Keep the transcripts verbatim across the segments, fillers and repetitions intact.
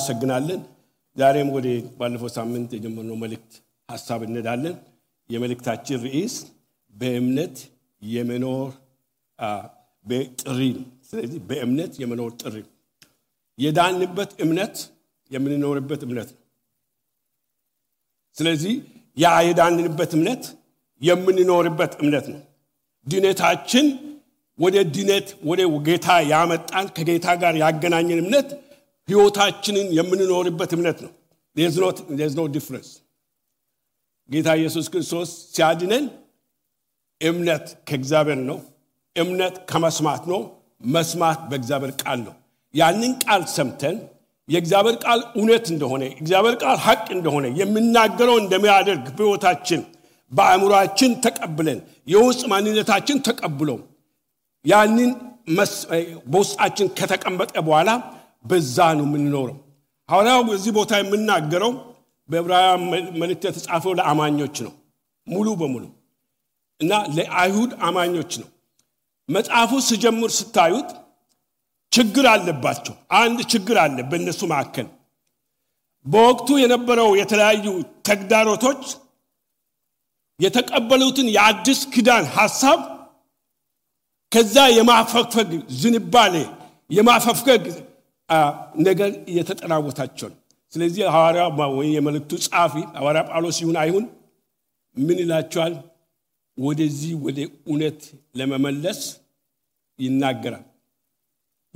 እናመሰግናለን። ዛሬም ወደ ባለፈው ሳምንት የጀመርነው መልእክት ሐሳብ እንሄዳለን። የመልእክታችን ርዕስ በእምነት የመኖር በጥሪ። ስለዚህ በእምነት የመኖር ጥሪ የዳንበት እምነት የምንኖርበት እምነት ነው። ስለዚህ ያ የዳንበት እምነት የምንኖርበት እምነት ነው። ድነታችን ወደ ድነት ወደ ጌታ ያመጣን ከጌታ ጋር ያገናኘን እምነት ሕይወታችንን የምንኖርበት እምነት ነው። there's not there's no difference ጌታ ኢየሱስ ክርስቶስ ሲያድነን እምነት ከእግዚአብሔር ነው። እምነት ከመስማት ነው። መስማት በእግዚአብሔር ቃል ነው። ያንን ቃል ሰምተን የእግዚአብሔር ቃል እውነት እንደሆነ እግዚአብሔር ቃል ሐቅ እንደሆነ የምናገረው እንደሚያደርግ በሕይወታችን በአእምሮአችን ተቀብለን የውስጥ ማንነታችን ተቀብለው ያንን በውስጣችን ከተቀመጠ በኋላ በዛ ነው የምንኖረው። ሐዋርያው በዚህ ቦታ የምናገረው በዕብራውያን መልእክት የተጻፈው ለአማኞች ነው ሙሉ በሙሉ እና ለአይሁድ አማኞች ነው። መጽሐፉ ሲጀምር ስታዩት ችግር አለባቸው። አንድ ችግር አለ በእነሱ መካከል በወቅቱ የነበረው የተለያዩ ተግዳሮቶች የተቀበሉትን የአዲስ ኪዳን ሐሳብ ከዛ የማፈግፈግ ዝንባሌ የማፈግፈግ ነገር የተጠራወታቸው። ስለዚህ ሐዋርያ ወይ የመልእክቱ ጻፊ ሐዋርያ ጳውሎስ ይሁን አይሁን ምን ይላቸዋል? ወደዚህ ወደ እውነት ለመመለስ ይናገራል።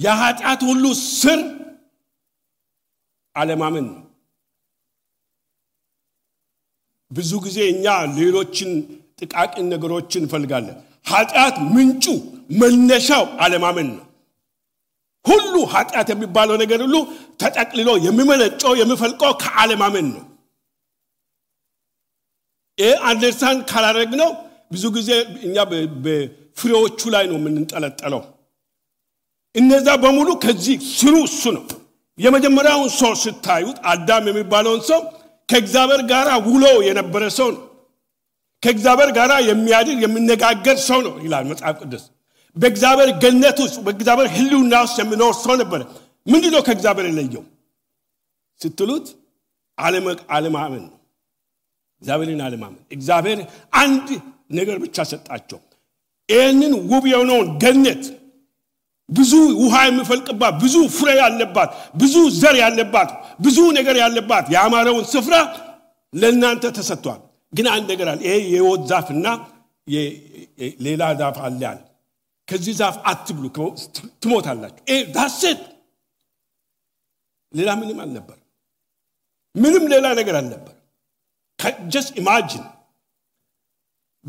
የኃጢአት ሁሉ ስር አለማመን ነው። ብዙ ጊዜ እኛ ሌሎችን ጥቃቅን ነገሮችን ፈልጋለን። ኃጢአት ምንጩ መነሻው አለማመን ነው። ሁሉ ኃጢአት የሚባለው ነገር ሁሉ ተጠቅልሎ የሚመለጨው የሚፈልቀው ከአለማመን ነው። እ አንደርሳን ካላረግነው ብዙ ጊዜ እኛ በፍሬዎቹ ላይ ነው የምንጠለጠለው። እነዛ በሙሉ ከዚህ ስሩ እሱ ነው። የመጀመሪያው ሰው ስታዩት አዳም የሚባለው ሰው ከእግዚአብሔር ጋር ውሎ የነበረ ሰው ነው። ከእግዚአብሔር ጋር የሚያድር የሚነጋገር ሰው ነው ይላል መጽሐፍ ቅዱስ። በእግዚአብሔር ገነት ውስጥ በእግዚአብሔር ሕልውና ውስጥ የሚኖር ሰው ነበር። ምንድነው ከእግዚአብሔር የለየው ስትሉት ዓለምን ዓለማምን እግዚአብሔርን ዓለማምን እግዚአብሔር አንድ ነገር ብቻ ሰጣቸው። ይሄንን ውብ የሆነውን ገነት ብዙ ውሃ የሚፈልቅባት ብዙ ፍሬ ያለባት ብዙ ዘር ያለባት ብዙ ነገር ያለባት ያማረውን ስፍራ ለናንተ ተሰጥቷል። ግን አንድ ነገር አለ። ይሄ የሕይወት ዛፍና የሌላ ዛፍ አለ አለ ከዚህ ዛፍ አትብሉ ትሞታላችሁ። ኤ that's it ሌላ ምንም አልነበር። ምንም ሌላ ነገር አልነበር። just imagine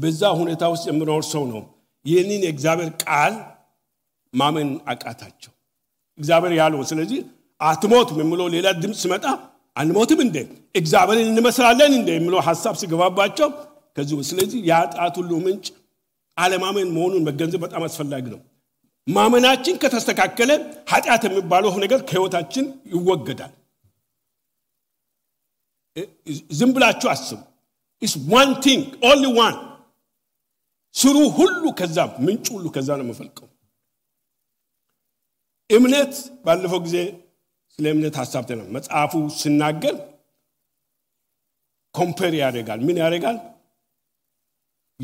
በዛ ሁኔታ ውስጥ የምኖር ሰው ነው። ይሄንን የእግዚአብሔር ቃል ማመን አቃታቸው። እግዚአብሔር ያለው ስለዚህ አትሞትም የሚለው ሌላ ድምጽ መጣ። አንሞትም እንደ እግዚአብሔርን እንመስላለን እንደ የሚለው ሐሳብ ሲገባባቸው ከዚህ ስለዚህ ያጣት ሁሉ ምንጭ ዓለማመን መሆኑን መገንዘብ በጣም አስፈላጊ ነው። ማመናችን ከተስተካከለ ኃጢአት የሚባለው ነገር ከሕይወታችን ይወገዳል። ዝም ብላችሁ አስቡ። is one thing only one ስሩ ሁሉ ከዛ ምንጭ ሁሉ ከዛ ነው የሚፈልቀው። እምነት ባለፈው ጊዜ ስለ እምነት ሐሳብ ተነም መጽሐፉ ሲናገር ኮምፔር ያደርጋል። ምን ያደርጋል?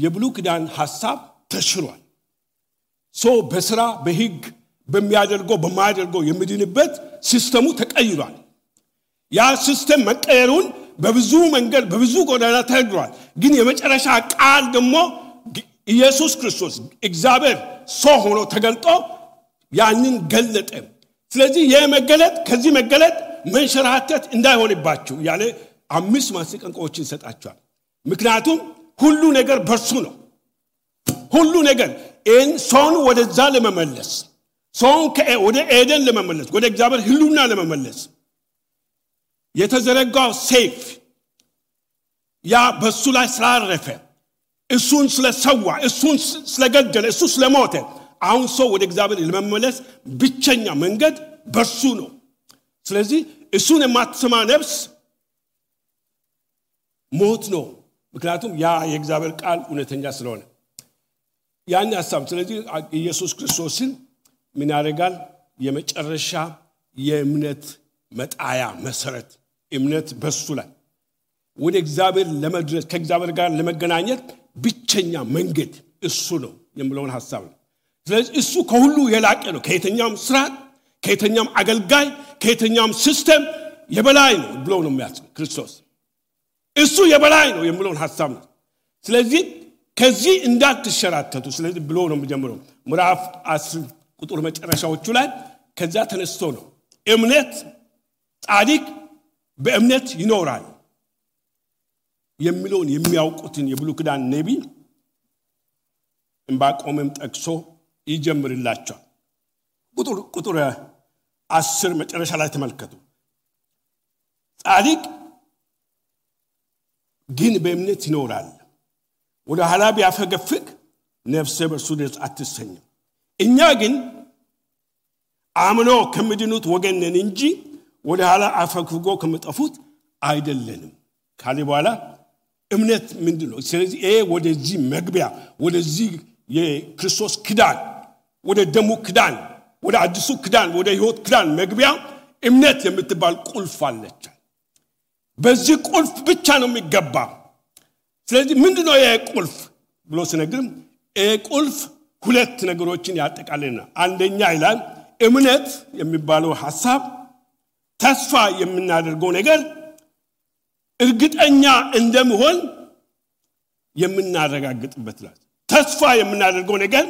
የብሉይ ኪዳን ሐሳብ ተሽሯል። ሰው በስራ በሕግ በሚያደርገው በማያደርገው የሚድንበት ሲስተሙ ተቀይሯል። ያ ሲስተም መቀየሩን በብዙ መንገድ በብዙ ጎዳና ተደርጓል። ግን የመጨረሻ ቃል ደግሞ ኢየሱስ ክርስቶስ እግዚአብሔር ሰው ሆኖ ተገልጦ ያንን ገለጠ። ስለዚህ የመገለጥ ከዚህ መገለጥ መንሸራተት እንዳይሆንባችሁ ያለ አምስት ማስጠንቀቂያዎችን ሰጣቸዋል። ምክንያቱም ሁሉ ነገር በርሱ ነው። ሁሉ ነገር እን ሰውን ወደዛ ለመመለስ ሰውን ወደ ኤደን ለመመለስ ወደ እግዚአብሔር ሕልውና ለመመለስ የተዘረጋው ሴፍ ያ በሱ ላይ ስላረፈ እሱን ስለሰዋ እሱን ስለገደለ እሱን ስለሞተ አሁን ሰው ወደ እግዚአብሔር ለመመለስ ብቸኛ መንገድ በርሱ ነው። ስለዚህ እሱን የማትሰማ ነፍስ ሞት ነው። ምክንያቱም ያ የእግዚአብሔር ቃል እውነተኛ ስለሆነ ያን ሐሳብ ስለዚህ ኢየሱስ ክርስቶስን ምን ያደርጋል? የመጨረሻ የእምነት متعايا مسرة إمنة بسولة ونكذابر لما درس كذابر قال لما جنايت بيتشنيا منجد السنو يملون هالسبب لذا السو كهلو يلاك إنه كيتنيام سرعة كيتنيام عقل جاي كيتنيام سيستم يبلاينه يبلونه ميات كريستوس السو يبلاينه يملون هالسبب لذا كذي إندات الشرات تدوس لذا يبلونه بجمره مرعف أصل قطور مترشاو تولد كذات السنو إمنة عاديك بإمنة ينوران يملون يمياوكوتين يبلو كده النبي إمباك أممت أكسو يجمر الله شو قطر قطر عشر مترش على تملكته عاديك جين بإمنة ينوران ولا هلا بيعفق فك نفسه برسولة أتسنج إنياجن عملوا كم دينوت وجننا ننجي ولا هلا عفق فجوا كم تفوت عيدل لهم خالي بوالا إمنت من دونه سلز إيه وده زي مغبيا وده زي يكريسوس كدان وده دمو كدان وده عدسو كدان وده يهود كدان مغبيا إمنت يمتبال كل فلتش بزي كل بتشانو مجبا سلز من دونه إيه كل بلوس نقدم إيه كل كلت نقروتشين ياتك علينا عندنا إعلان إمنت يمتبالو حساب تسفى يمنا درجونيجر እርግጠኛ እንደምሆን የምናረጋግጥበት ላይ ተስፋ የምናደርገው ነገር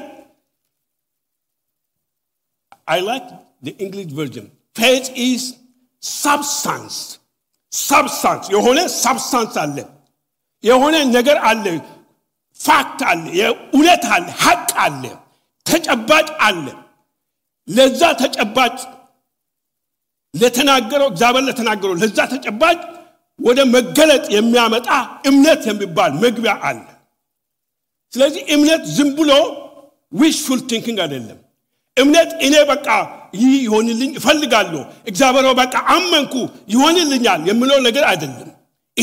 I like the English version faith is substance substance የሆነ substance አለ የሆነ ነገር አለ fact አለ የእውነት አለ ሀቅ አለ ተጨባጭ አለ ለዛ ተጨባጭ ለተናገረው እግዚአብሔር ለተናገረው ለዛ ተጨባጭ ወደ መገለጥ የሚያመጣ እምነት የሚባል መግቢያ አለ ስለዚህ እምነት ዝም ብሎ wishful thinking አይደለም እምነት እኔ በቃ ይሆንልኝ ፈልጋለሁ እግዚአብሔርው በቃ አመንኩ ይሆንልኛል የምለው ነገር አይደለም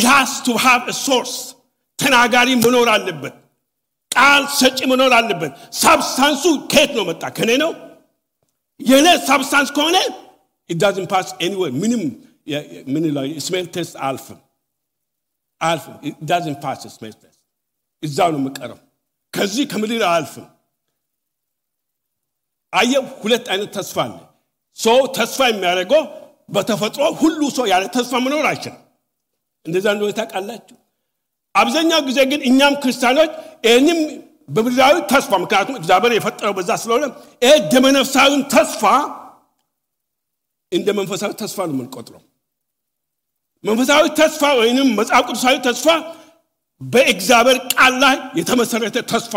it has to have a source ተናጋሪ መኖር አለበት ቃል ሰጪ መኖር አለበት substance ከየት ነው መጣ ከኔ ነው የኔ substance ከሆነ it doesn't pass anywhere minimum Yeah, yeah, many like smell test alpha. Alpha, it doesn't pass the smell test. It's down on the Kazi kamilira alpha. Aya hulet ayna tasfan. So tasfa miarego, batafatro hullu so yale tasfa mano rachen. Ndeza ndo tak allachu. Abzanya gize gin inyam kristanoch enim bibliyawi tasfa makatum exaber yefatro beza slolem e demenafsawun tasfa inde menfasawi tasfa no menqotro. መንፈሳዊ ተስፋ ወይንም መጽሐፍ ቅዱሳዊ ተስፋ በእግዚአብሔር ቃል ላይ የተመሰረተ ተስፋ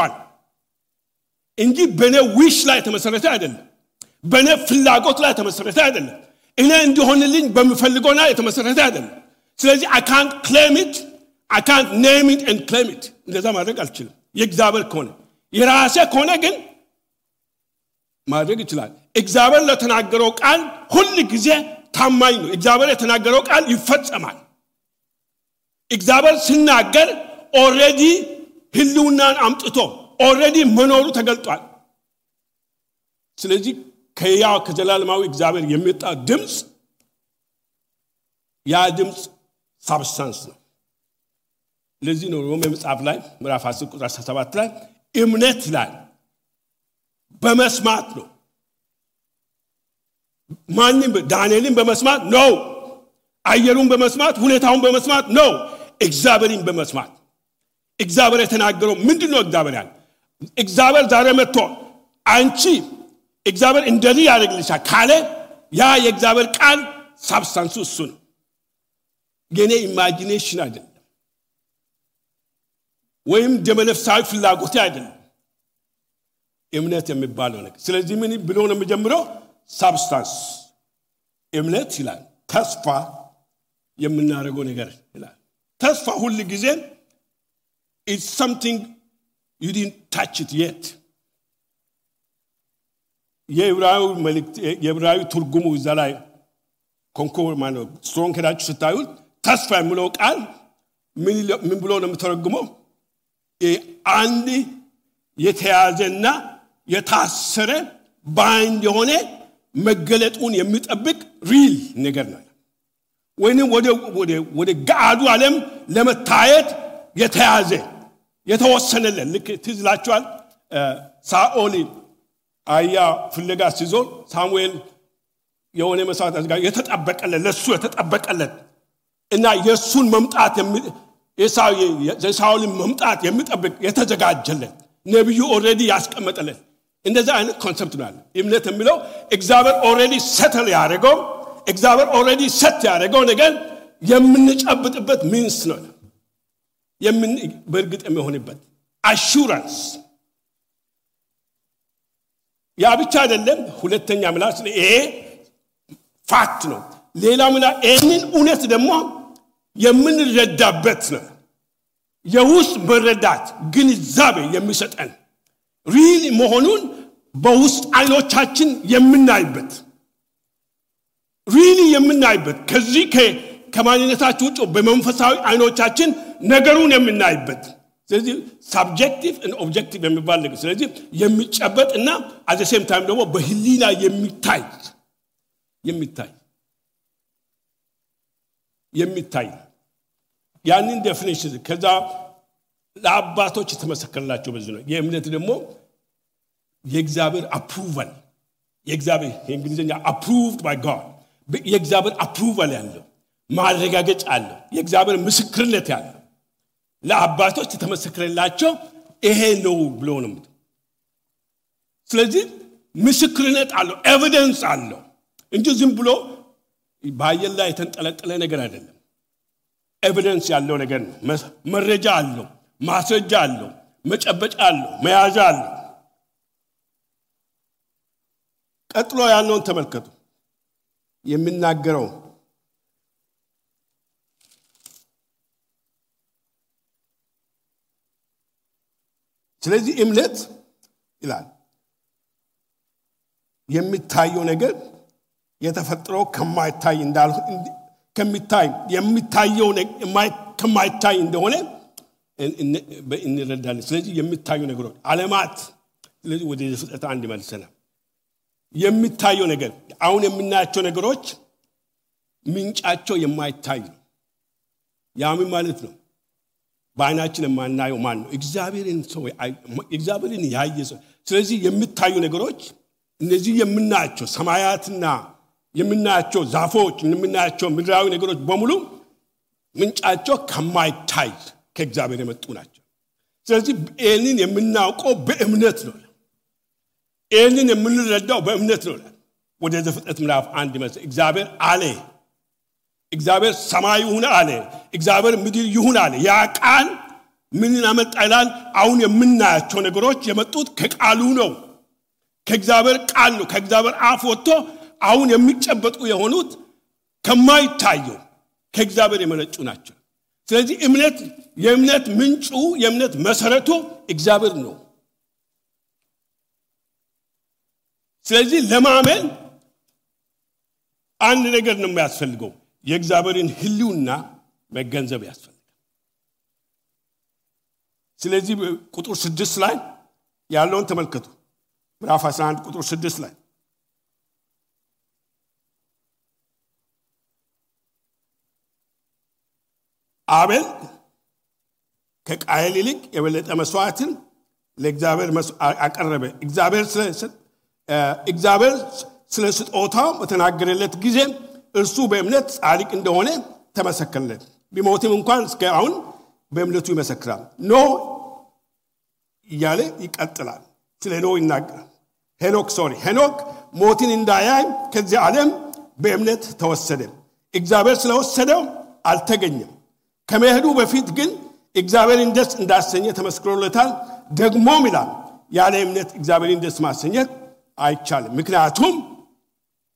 እንጂ በኔ ዊሽ ላይ የተመሰረተ አይደለም በኔ ፍላጎት ላይ የተመሰረተ አይደለም እኔ እንዲሆንልኝ በሚፈልገው ላይ የተመሰረተ አይደለም ስለዚህ I can't claim it I can't name it and claim it እንደዛ ማድረግ አልችልም የእግዚአብሔር ከሆነ የራሴ ከሆነ ግን ማድረግ ይችላል እግዚአብሔር ለተናገረው ቃል ሁሉ ጊዜ ታማኝ ነው እግዚአብሔር የተናገረው ቃል ይፈጸማል እግዚአብሔር ሲናገር ኦሬዲ ህልውናን አምጥቶ ኦሬዲ መኖሩ ተገልጧል ስለዚህ ከያው ከዘላለማዊ እግዚአብሔር የሚጣ ድምጽ ያ ድምጽ substance ነው ለዚህ ነው ሮሜ መጽሐፍ ላይ ምዕራፍ አስር ቁጥር ሰላሳ ሰባት ላይ እምነት ላይ በመስማት ነው ማንም ዳንኤልን በመስማት ነው አየሩን በመስማት ሁኔታውን በመስማት ነው እግዚአብሔርን በመስማት እግዚአብሔር ተናገረው ምንድነው እግዚአብሔር ያለ እግዚአብሔር ዛሬ መጥቶ አንቺ እግዚአብሔር እንደዚህ ያደርግልሻ ካለ ያ የእግዚአብሔር ቃል substance እሱ ነው የኔ ኢማጂኔሽን አይደለም ወይም ደመነፍሳዊ ፍላጎት አይደለም እምነት የሚባለው ነገር ስለዚህ ምን ብሎ ነው የሚጀምረው substance እምነት ይላል ተስፋ የምናደርገው ነገር ይላል ተስፋ ሁሉ ጊዜ it's something you didn't touch it yet የዕብራዊ መልእክት የዕብራዊ ትርጉሙ ዘላይ ኮንኮር ማለት strong ከዳችሁ ስታዩት ተስፋ የሚለው ቃል ምን ምን ብሎ ነው የሚተረጉመው አንድ የተያዘና የታሰረ ባንድ ሆነ መገለጡን የሚጠብቅ ሪል ነገር ነው وين وده وده وده قاعدوا عليهم لما تايت يتهازه يتوصل له لك تزلاتشوال ساولين أيها في اللقاء سيزون سامويل يواني مساعد أزقى يتتأبك الله لسوء يتتأبك الله إنه يسون ممتعات زي ساولين ممتعات يمتأبك يتتجاعد جلد نبيه already ياسكمت الله إن ذا عين concept نال إملت ملو إجابر already settle يارجو Example already set there. Again, again, you manage a bit, a bit means not. You manage very good, and you have assurance. You have a child, and then who let them yamelas a fact no. Leila mina any unet demo. You manage a dabet no. You use beredat gini zabe. You miss it an. Really mohonun bahus aino chachin you manage bet. Really, Yemenibet, Kazike, Kamanita, or Bemumfasai, I know Chachin, Nagarun Yemenibet. There's the subjective and objective Yemibalig. Yemichabet, and now at the same time, the word Bahilina Yemitai. Yemitai. Yemitai. Yanin definition, Kaza, Labato Chitamasakala Chubazuna. Yemen to the more, Yexaber approval. Yexaber, approved by God. Yexaber approval and Margaget and Yexaber Miscrinatan. La Bato Titamasacre Lacho, eh no blonum. Slazit, Miscrinet allo, evidence allo. In Jusimbulo, by a light and Alenegradin. Evidence alone again, Marrejallo, Master Jallo, Mitch Abet Allo, Meazallo. Catroya non Tamalcato. Yeminagro. Today's imlet, Ilan. Yemitayoneg, yet a fatro can my tie in the can be time. Yemitayonek might come my tie in the one and in the red dance. Yemitayonegro. Alemat, little with this at Andy Marcella. Yemitayo neger. Aun yeminacho negeroch. Minchacho yemitayo. Yami malitno. Bainacho nemanayo mano. Exaberin so. Exaberin yayi so. Selezi yemitayo negeroch. Nezi yeminacho samayat na. Yeminacho zafoch. Yeminacho midrao negeroch bamulu. Minchacho kamaitayo. Kexaberin metunacho. Selezi elin yeminao ko be eminetno. Any number of doubt, but natural. What is the matter of animals? Example, ale. Example, samayuhun ale. Example, midiyuhun ale. Yakan, mininamet alan. Aunye minna chonegoroch yematut kek aluno. Example, kalu. Example, afoto. Aunye mitchabut uyahonut kamai tayo. Example, imlet chunacho. So the imlet yemlet minchu yemlet mesarato. Example, no. Slezi lemamen and neger no masfel go. Yexaberin hiluna meganza basfel. Slezi kutur sudis line, yalon tamalkatu. Brafasan kutur sudis line. Abel kek aelilik, evelet amaswatin, lexaber mas akarebe. Exaber slez. Example, Celeste Otham, but an aggregate gizem, or subemnet, Alec in Done, Tamasakale. Bimotim quans gown, Bemletu Massacra. No Yale, Icatala, Teleno in Nagra. Henok, sorry, Henok, Motin in Diane, Kedze Adam, Bemnet, Tos Sedem. Example, Slow Sedem, Altegenium. Kamehu Befitgin, example in Des and Dasenet, Tamascroletal, Deg Momilan, Yalem net example in Desmasenet. I challenge. Miknatum,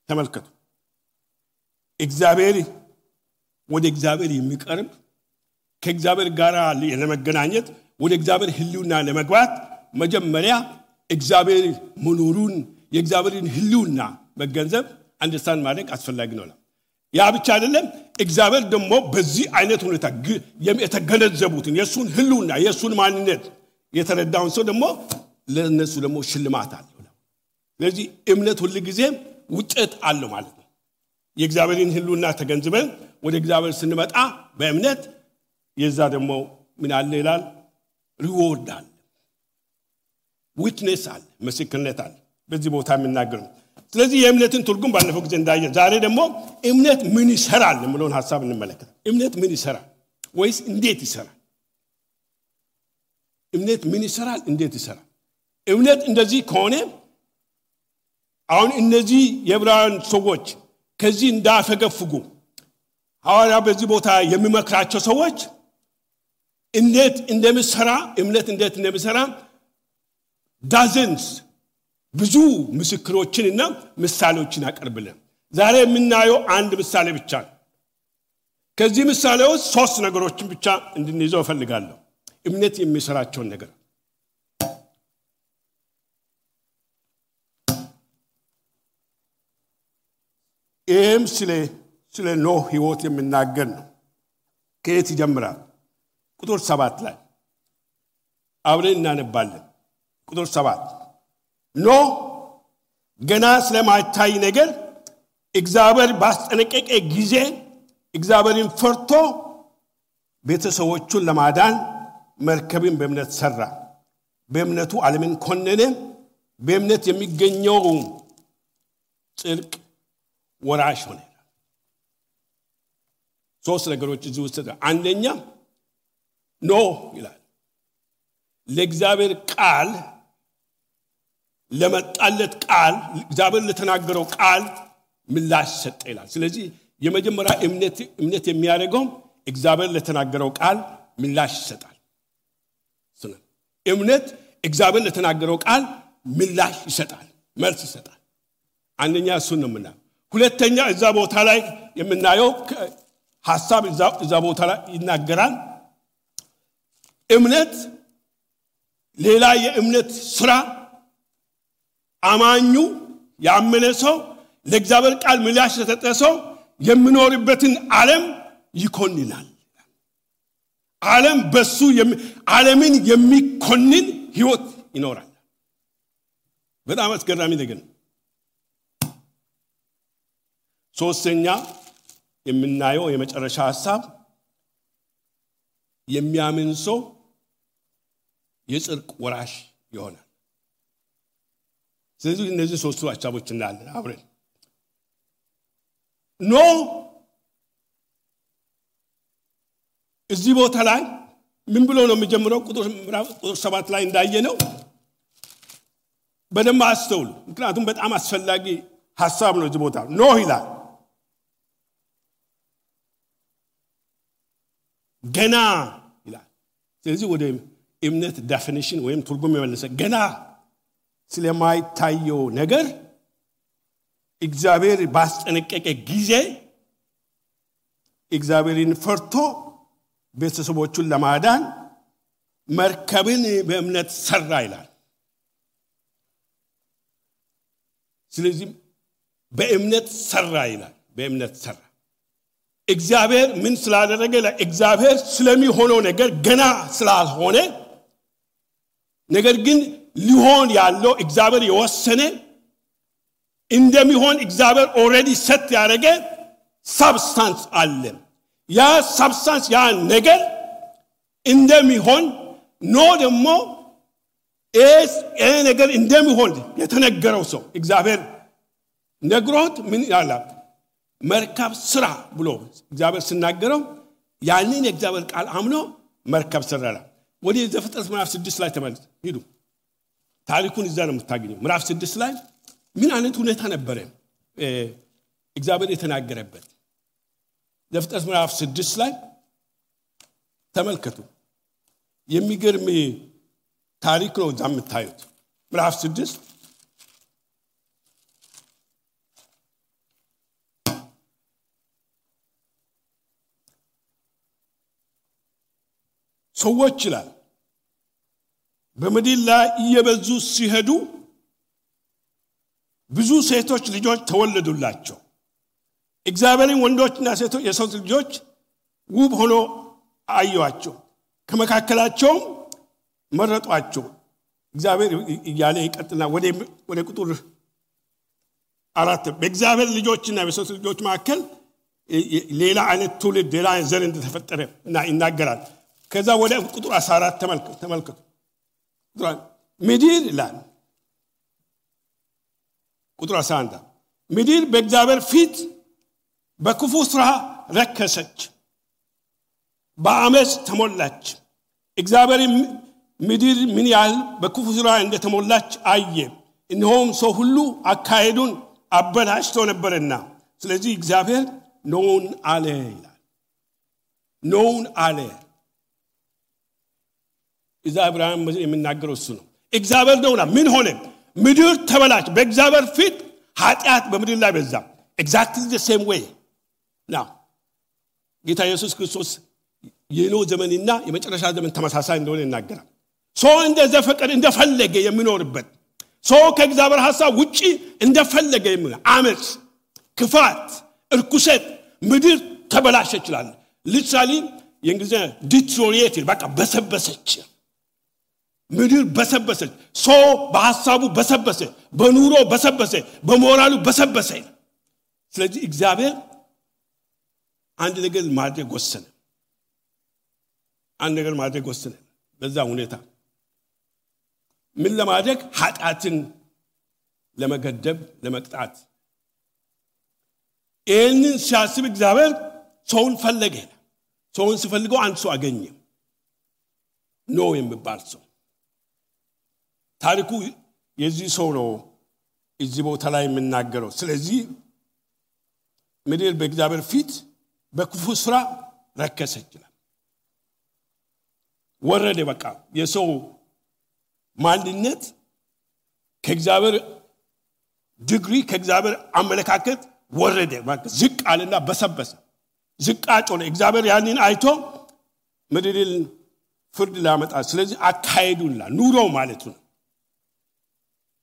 Tamalkat. Exaberi, would exaberi Mikarab, Kexaber Garali and Magananyet, would exaber Hiluna Lemaguat, Majam Maria, Exaberi Munurun, Exaberin Hiluna, Maganzeb, and the San Marek as for Lagnola. Yabi Chadalem, Exaber the mob busy, I net on it a good, Yem at a gunner Zabutin, Yasun Hiluna, Yasun Maninet, yet I down so the mob, Lennes Ulamo Shilimata. Lezi emlet huligizem wucet allo malet. Yexaberin hilluna taganzeben ወደ እግዚአብሔር ስንመጣ በእምነት የዛ ደግሞ ምን አለ ይላል ሪዋርድ አለ ዊትነስ አለ መስክነት አለ በዚህ ቦታ ምናገርም ስለዚህ የእምነትን ትርጉም ባለፈው ጊዜ እንዳየ ዛሬ ደግሞ እምነት ምን ይሰራል ምሎን ሐሳብ እንመለከታ እምነት ምን ይሰራል ወይስ እንዴት ይሰራል እምነት ምን ይሰራል እንዴት ይሰራል እምነት እንደዚህ ከሆነ አሁን እነዚህ የብራን ሰዎች ከዚህ እንዳፈገፍጉ ሐዋርያ በዚህ ቦታ የሚመክራቸው ሰዎች እንዴት እንደምሰራ እምነት እንዴት እንደምሰራ ዳዘንስ ብዙ ምስክሮችንና ምሳሌዎችን አቀርብልን ዛሬ የምናየው አንድ ምሳሌ ብቻ ነው ከዚህ ምሳሌ ውስጥ ሶስት ነገሮችን ብቻ እንድንይዘው ፈልጋለሁ እምነት የሚሰራቸው ነገር ኤም ስለ ስለ ኖህ ህይወት የምናገር ነው ከየት ይጀምራል ቁጥር ሰባት ላይ አብረን እናነባለን ቁጥር ሰባት ኖህ ገና ስለማይታይ ነገር እግዚአብሔር ባስጠነቀቀ ጊዜ እግዚአብሔርን ፈርቶ ቤተሰቦቹን ለማዳን መርከብን በእምነት ሰራ በእምነቱ ዓለምን ኮነነ በእምነት የሚገኘው ጽድቅ ወራሽ ሆነ ሶስት ነገሮች እዚህ ውስጥ አንደኛ ኖህ ይላል ለእግዚአብሔር ቃል ለመጣለት ቃል እግዚአብሔር ለተናገረው ቃል ምላሽ ሰጠ ይላል ስለዚህ የመጀመሪያ እምነት እምነት የሚያደርገው እግዚአብሔር ለተናገረው ቃል ምላሽ ይሰጣል ስለዚህ እምነት እግዚአብሔር ለተናገረው ቃል ምላሽ ይሰጣል መልስ ይሰጣል አንደኛ ሱንም እና ሁለተኛ እዛ ቦታ ላይ የምናየው ሐሳብ እዛ ቦታ ላይ ይናገራል እምነት ሌላ የእምነት ስራ አማኙ ያመነሰው ለእግዚአብሔር ቃል ምላሽ ተጠጠሰው የሚኖርበትን ዓለም ይኮንናል ዓለም በሱ ዓለምን የሚኮንን ህይወት ይኖራል በጣም አስገራሚ ነገር ሶስተኛ የምናየው የመጨረሻ ሐሳብ የሚያምን ሰው የጽድቅ ወራሽ ይሆናል ስለዚህ እነዚህ ሶስቱ ሐሳቦች እንዳለ አብረን ኖህ እዚህ ቦታ ላይ ምን ብሎ ነው የሚጀምረው ቁጥር ሰባት ላይ እንዳየነው በደንብ አስተውሉ ምክንያቱም በጣም አስፈላጊ ሐሳብ ነው እዚህ ቦታ ኖህ ይላል ገና ይላል ስለዚህ ወደ እምነት ዴፊኒሽን ወይም ትርጉም የመለሰ ገና ስለማይታየው ነገር እግዚአብሔር ባስጠነቀቀ ጊዜ እግዚአብሔርን ፈርቶ ቤተሰቦቹን ለማዳን መርከብን በእምነት ሰራ ይላል ስለዚህ በእምነት ሰራ ይላል በእምነት ሰራ እግዚአብሔር ምን ስላደረገ ለእግዚአብሔር ስለሚሆነው ነገር ገና ስላልሆነ ነገር ግን ሊሆን ያለው እግዚአብሔር የወሰነ እንደሚሆን እግዚአብሔር already set ያደረገ substance አለ ያ substance ያ ነገር እንደሚሆን ነው ደግሞ እስ ነገር እንደሚሆን የተነገረው ሰው እግዚአብሔር ነግሮት ምን ያላ መርከብ ስራ ብሎ እግዚአብሔር ሲናገረው ያንን የእግዚአብሔር ቃል አምኖ መርከብ ሰራላ ወዲ ዘፍጥረት ምዕራፍ ስድስት ላይ ተመልከቱ ሂዱ ታሪኩን እዛ ነው የምታገኙት ምዕራፍ ስድስት ላይ ምን አይነት ሁኔታ ነበረ እግዚአብሔር የተናገረበት ዘፍጥረት ምዕራፍ ስድስት ላይ ተመልከቱ የሚገርም ታሪክ ነው እዛ የምታዩት ምዕራፍ ስድስት ሰዎች ይላል በመዲላ እየበዙ ሲሄዱ ብዙ ሴቶች ልጆች ተወለዱላቸው እግዚአብሔርን ወንዶችና ሴቶች የሰው ልጆች ውብ ሆኖ አዩአቸው ከመካከላቸው መረጧቸው እግዚአብሔር እያለ ይቀጥልና ወደ ወደ ቁጥር አራት በእግዚአብሔር ልጆችና በሰው ልጆች መካከል ሌላ አይነት ትውልድ ሌላ ዘር እንደተፈጠረ እና እናገራል። ከዛ ወደ ቁጥር አስራ አራት ተመልከቱ ተመልከቱ ቁጥር ሚዲል ላን ቁጥር አስራ አንድ ሚዲል በእግዚአብሔር ፊት በክፉ ስራ ረከሰች በአመጽ ተሞላች። እግዚአብሔር ሚዲል ምን ያህል በክፉ ስራ እንደተሞላች አየ። እንሆም ሰው ሁሉ አካሄዱን አበላሽቶ ነበርና ስለዚህ እግዚአብሔር known alay known alay ኢዛ አብርሃም የምናገረው እሱ ነው። እግዚአብሔር ነውና ምን ሆነ ምድር ተበላች በእግዚአብሔር ፊት ኃጢአት በመድን ላይ በዛ exactly the same way now ጌታ ኢየሱስ ክርስቶስ የኖህ ዘመንና የመጨረሻ ዘመን ተመሳሳይ እንደሆነ እናገራል። ሰው እንደዛ ፈቀደ እንደፈለገ የሚኖርበት ሰው ከእግዚአብሔር ሐሳብ ውጪ እንደፈለገ የሚኖር አመጽ ክፋት እርኩሰት ምድር ተበላሸች ይላል። ሊትራሊ የእንግሊዘ ዲትሮሪየት በቃ በሰበሰች ምድር በሰበሰች ሰው በሐሳቡ በሰበሰ በኑሮ በሰበሰ በሞራሉ በሰበሰ። ስለዚህ እግዚአብሔር አንድ ነገር ማድረግ ወሰነ አንድ ነገር ማድረግ ወሰነ በዛ ሁኔታ ምን ለማድረግ ኃጢአትን ለመገደብ ለመቅጣት ኤን ሲያስብ እግዚአብሔር ሰውን ፈለገ። ሰውን ሲፈልገው አንድ ሰው አገኘ ኖህ የሚባል ሰው። ታሪኩ የዚህ ሰው ነው እዚህ ቦታ ላይ የምናገረው። ስለዚህ ምድር በእግዚአብሔር ፊት በክፉ ስራ ረከሰች ይላል። ወረደ በቃ የሰው ማንነት ከእግዚአብሔር ዲግሪ ከእግዚአብሔር አመለካከት ወረደ ማለት ዝቅ አለና በሰበሰ ዝቃጮ ነው። እግዚአብሔር ያንን አይቶ ምድርን ፍርድ ላመጣ ስለዚህ አካሄዱላ ኑሮ ማለት ነው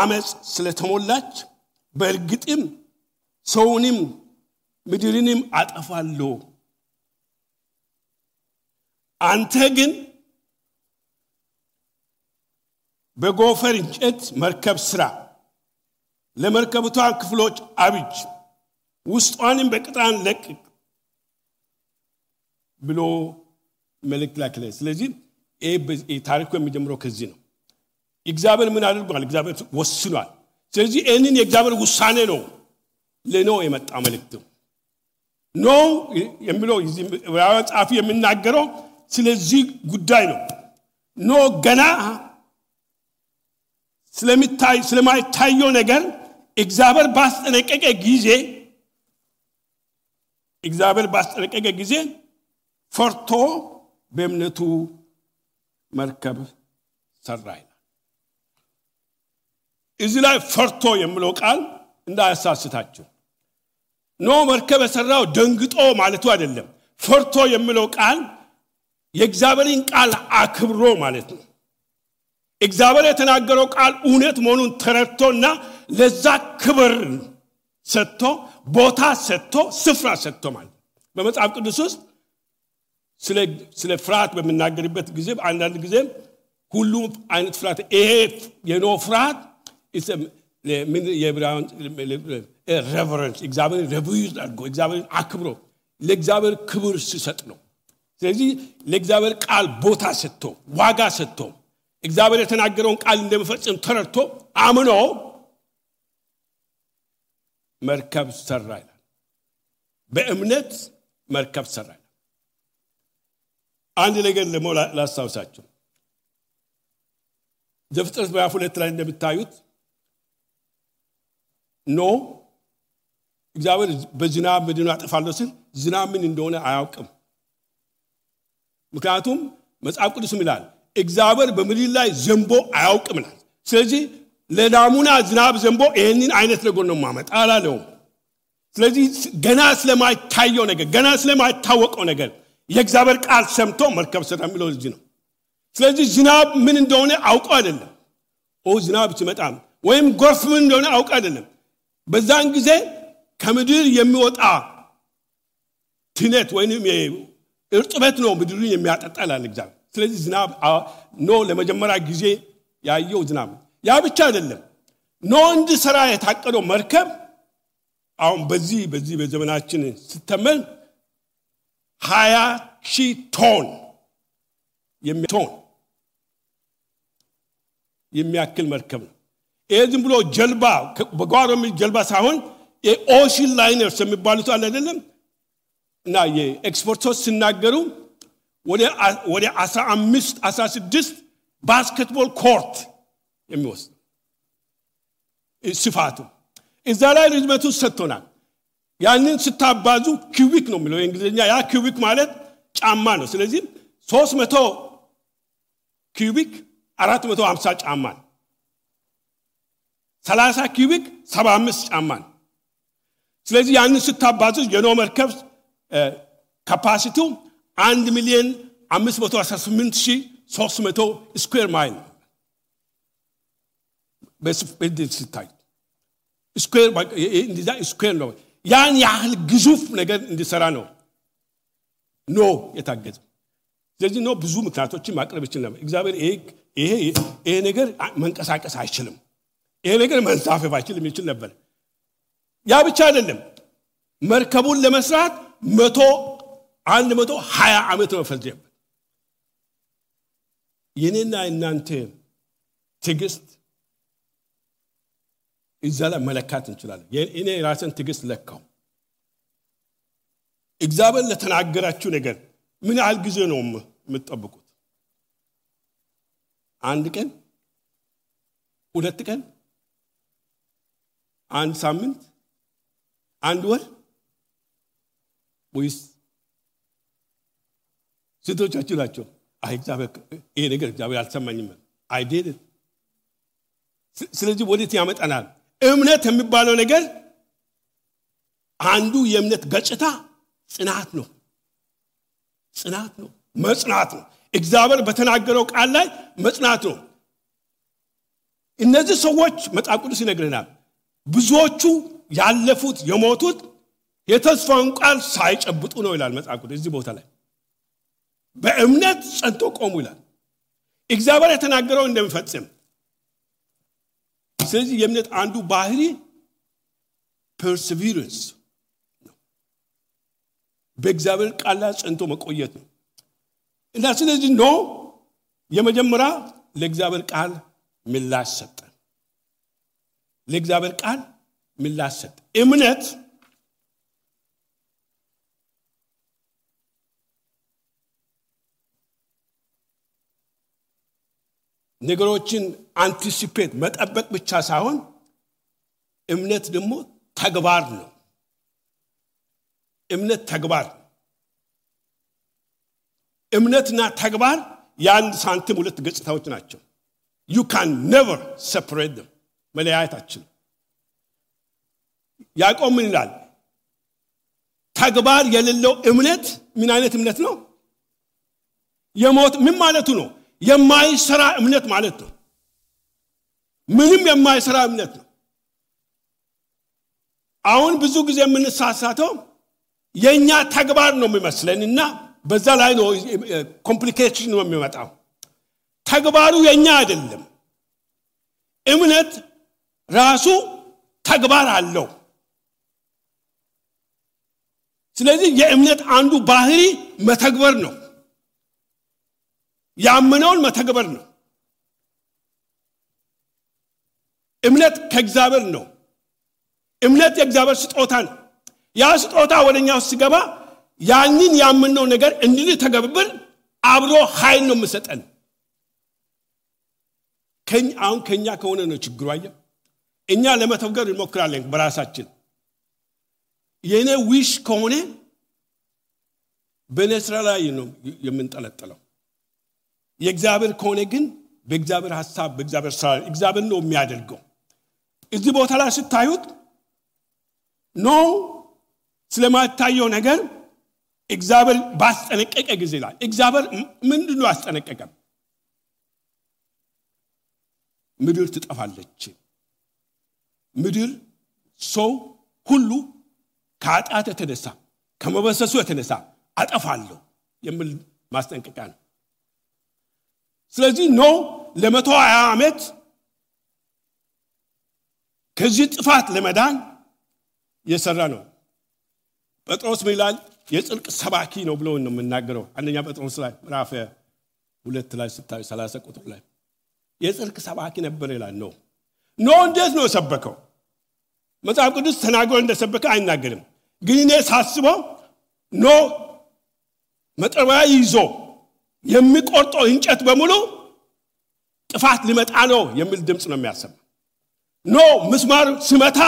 አመጽ ስለተሞላች በእርግጥም ሰውንም ምድርንም አጠፋለሁ አንተ ግን በጎፈር እንጨት መርከብ ስራ ለመርከብቷ ክፍሎች አብጅ ውስጧንም በቅጥራን ለቅቅ ብሎ መልእክት ላከለ። ስለዚህ ይህ ታሪኩ የሚጀምረው ከዚህ ነው። እግዚአብሔር ምን አድርጓል? እግዚአብሔር ወስኗል። ስለዚህ ይህንን የእግዚአብሔር ውሳኔ ነው ለኖህ የመጣ መልእክት ኖህ የሚለው ዕብራውያን ጸሐፊ የሚናገረው ስለዚህ ጉዳይ ነው። ኖህ ገና ስለሚታይ ስለማይታየው ነገር እግዚአብሔር ባስጠነቀቀ ጊዜ እግዚአብሔር ባስጠነቀቀ ጊዜ ፈርቶ በእምነቱ መርከብ ሰራ ይላል። እዚህ ላይ ፈርቶ የሚለው ቃል እንዳያሳስታችሁ ኖህ መርከብ ሰራው ደንግጦ ማለቱ አይደለም። ፈርቶ የሚለው ቃል የእግዚአብሔርን ቃል አክብሮ ማለት ነው። እግዚአብሔር የተናገረው ቃል እውነት መሆኑን ተረድቶና ለዛ ክብር ሰጥቶ ቦታ ሰጥቶ ስፍራ ሰጥቶ ማለት በመጽሐፍ ቅዱስ ውስጥ ስለ ስለ ፍርሃት በሚናገርበት ጊዜ አንዳንድ ጊዜ ሁሉ አይነት ፍርሃት ይሄ የኖህ ፍርሃት ምን የዕብራውያን ሬቨረንስ እግዚአብሔር ሬቨረንስ አድርጎ እግዚአብሔር አክብሮ ለእግዚአብሔር ክብር ሲሰጥ ነው። ስለዚህ ለእግዚአብሔር ቃል ቦታ ሰጥቶ ዋጋ ሰጥቶ እግዚአብሔር የተናገረውን ቃል እንደሚፈጽም ተረድቶ አምኖ መርከብ ሰራ ይላል። በእምነት መርከብ ሰራ ይላል። አንድ ነገር ለሞላ ላሳውሳችሁ ዘፍጥረት ምዕራፍ ሁለት ላይ እንደምታዩት ኖህ እግዚአብሔር በዝናብ ምድርን አጠፋለሁ ሲል ዝናብ ምን እንደሆነ አያውቅም። ምክንያቱም መጽሐፍ ቅዱስም ይላል እግዚአብሔር በምድር ላይ ዘንቦ አያውቅም ይላል። ስለዚህ ለዳሙና ዝናብ ዘንቦ ይሄንን አይነት ነገር ነው ማመጣ አላለው። ስለዚህ ገና ስለማይታየው ነገር ገና ስለማይታወቀው ነገር የእግዚአብሔር ቃል ሰምቶ መርከብ ሰራ የሚለው ልጅ ነው ስለዚህ ዝናብ ምን እንደሆነ አውቀው አይደለም ኦ ዝናብ ሲመጣ ወይም ጎርፍ ምን እንደሆነ አውቀው አይደለም በዛን ጊዜ ከምድር የሚወጣ ትነት ወይንም እርጥበት ነው ምድርን የሚያጠጣላል እግዚአብሔር ስለዚህ ዝናብ ኖ ለመጀመሪያ ጊዜ ያየው ዝናብ ያ ብቻ አይደለም ኖ እንዲሰራ የታቀደው መርከብ አሁን በዚህ በዚህ በዘመናችን ሲተመን ሃያ ሺህ ቶን የሚቶን የሚያክል መርከብ ነው እዚህም ብሎ ጀልባ በጓሮም ጀልባ ሳይሆን የኦሺን ላይነርስ የሚባሉት አለ አይደለም እና የኤክስፖርተርስ ሲናገሩ ወደ ወደ አስራ አምስት አስራ ስድስት ባስኬትቦል ኮርት የሚወስድ ስፋቱ እዛ ላይ ርዝመቱ ሰጥቶናል ያንን ስታባዙ ኪዩቢክ ነው የሚለው እንግሊዘኛ ያ ኪዩቢክ ማለት ጫማ ነው ስለዚህ ሶስት መቶ ኪዩቢክ አራት መቶ ሃምሳ ጫማ ሰላሳ ኪዩቢክ ሰባ አምስት ጫማ ስለዚህ ያንን ስታባዙ የኖ መርከብ ካፓሲቲው አንድ ሚሊዮን አምስት መቶ አስራ ስምንት ሺህ ሦስት መቶ ስኩዌር ማይል በስፔስ ስታይ ስኩዌር እንዲዛ ስኩዌር ነው ያን ያህል ግዙፍ ነገር እንዲሰራ ነው ኖ የታገዘ ስለዚህ ነው ብዙ ምክንያቶችን ማቅረብ ይችላል እግዚአብሔር ይሄ ይሄ ነገር መንቀሳቀስ አይችልም ይሄ ነገር መንሳፈፍ አይችልም ይችላል ነበር ያ ብቻ አይደለም መርከቡን ለመስራት መቶ መቶ ሃያ ዓመት ነው ፈጀበት የኔና እናንተ ትግስት ይዛላ መለካት እንችላለን የኔ ራስን ትግስት ለካው እግዚአብሔር ለተናገራችሁ ነገር ምን ያህል ጊዜ ነው የምትጠብቁት አንድ ቀን ሁለት ቀን አንድ ሳምንት አንድ ወር ወይስ ስትወጫችሁ ላችሁ አይ እግዚአብሔር ይሄ ነገር እግዚአብሔር አልሰማኝም አይ ዲድ ስለዚህ ወዴት ያመጣናል እምነት የሚባለው ነገር አንዱ የእምነት ገጽታ ጽናት ነው ጽናት ነው መጽናት ነው እግዚአብሔር በተናገረው ቃል ላይ መጽናት ነው እነዚህ ሰዎች መጽሐፍ ቅዱስ ይነግረናል ብዙዎቹ ያለፉት የሞቱት የተስፋውን ቃል ሳይጨብጡ ነው ይላል መጽሐፍ ቅዱስ እዚህ ቦታ ላይ በእምነት ጸንቶ ቆሙ ይላል እግዚአብሔር የተናገረው እንደሚፈጽም ስለዚህ የእምነት አንዱ ባህሪ perseverance በእግዚአብሔር ቃል ላይ ጸንቶ መቆየት ነው እና ስለዚህ ነው የመጀመሪያ ለእግዚአብሔር ቃል ምላሽ ሰጠ ለእግዚአብሔር ቃል ምላሽ ሰጠ እምነት ነገሮችን አንቲሲፔት መጠበቅ ብቻ ሳይሆን እምነት ደግሞ ተግባር ነው እምነት ተግባር እምነትና ተግባር የአንድ ሳንቲም ሁለት ገጽታዎች ናቸው you can never separate them መለያየታችን ያዕቆብ ምን ይላል ተግባር የሌለው እምነት ምን አይነት እምነት ነው የሞት ምን ማለቱ ነው የማይሰራ እምነት ማለት ነው ምንም የማይሰራ እምነት ነው አሁን ብዙ ጊዜ የምንሳሳተው የኛ ተግባር ነው የሚመስለንና በዛ ላይ ነው ኮምፕሊኬሽን ነው የሚመጣው ተግባሩ የኛ አይደለም እምነት ራሱ ተግባር አለው ስለዚህ የእምነት አንዱ ባህሪ መተግበር ነው ያመነውን መተግበር ነው እምነት ከእግዚአብሔር ነው እምነት የእግዚአብሔር ስጦታ ነው ያ ስጦታ ወደኛ ሲገባ ያንን ያመነው ነገር እንድንተገብር አብሮ ኃይል ነው የሚሰጠን ከኛ አሁን ከኛ ከሆነ ነው ችግሩ አየህ እኛ ለመተግበር እንሞክራለን በራሳችን የኔ ዊሽ ከሆነ በነስራ ላይ ነው የምንጠለጠለው የእግዚአብሔር ከሆነ ግን በእግዚአብሔር ሐሳብ በእግዚአብሔር ሥራ እግዚአብሔር ነው የሚያደርገው እዚህ ቦታ ላይ ስታዩት ኖ ስለማታየው ነገር እግዚአብሔር ባስጠነቀቀ ጊዜ ላይ እግዚአብሔር ምንድነው አስጠነቀቀ? ምድር ትጠፋለች። ምድር ሰው ሁሉ ካጣተ ተደሳ ከመበሰሱ ተነሳ አጠፋለሁ የሚል ማስጠንቀቂያ ነው። ስለዚህ ነው ለመቶ ሃያ ዓመት ከዚህ ጥፋት ለመዳን የሰራ ነው። ጴጥሮስ ሚላል የጽድቅ ሰባኪ ነው ብሎ ነው መናገረው። አንደኛ ጴጥሮስ ላይ ምዕራፍ ሁለት ላይ ሰላሳ ቁጥር ላይ የጽድቅ ሰባኪ ነበር ይላል። ነው ነው እንዴት ነው ሰበከው? መጽሐፍ ቅዱስ ተናግሮ እንደሰበከ አይናገርም። ግን እኔ ሳስበው ነው መጥረቢያ ይዞ የሚቆርጠው እንጨት በሙሉ ጥፋት ሊመጣ ነው የሚል ድምጽ ነው የሚያሰማ። ነው ምስማር ሲመታ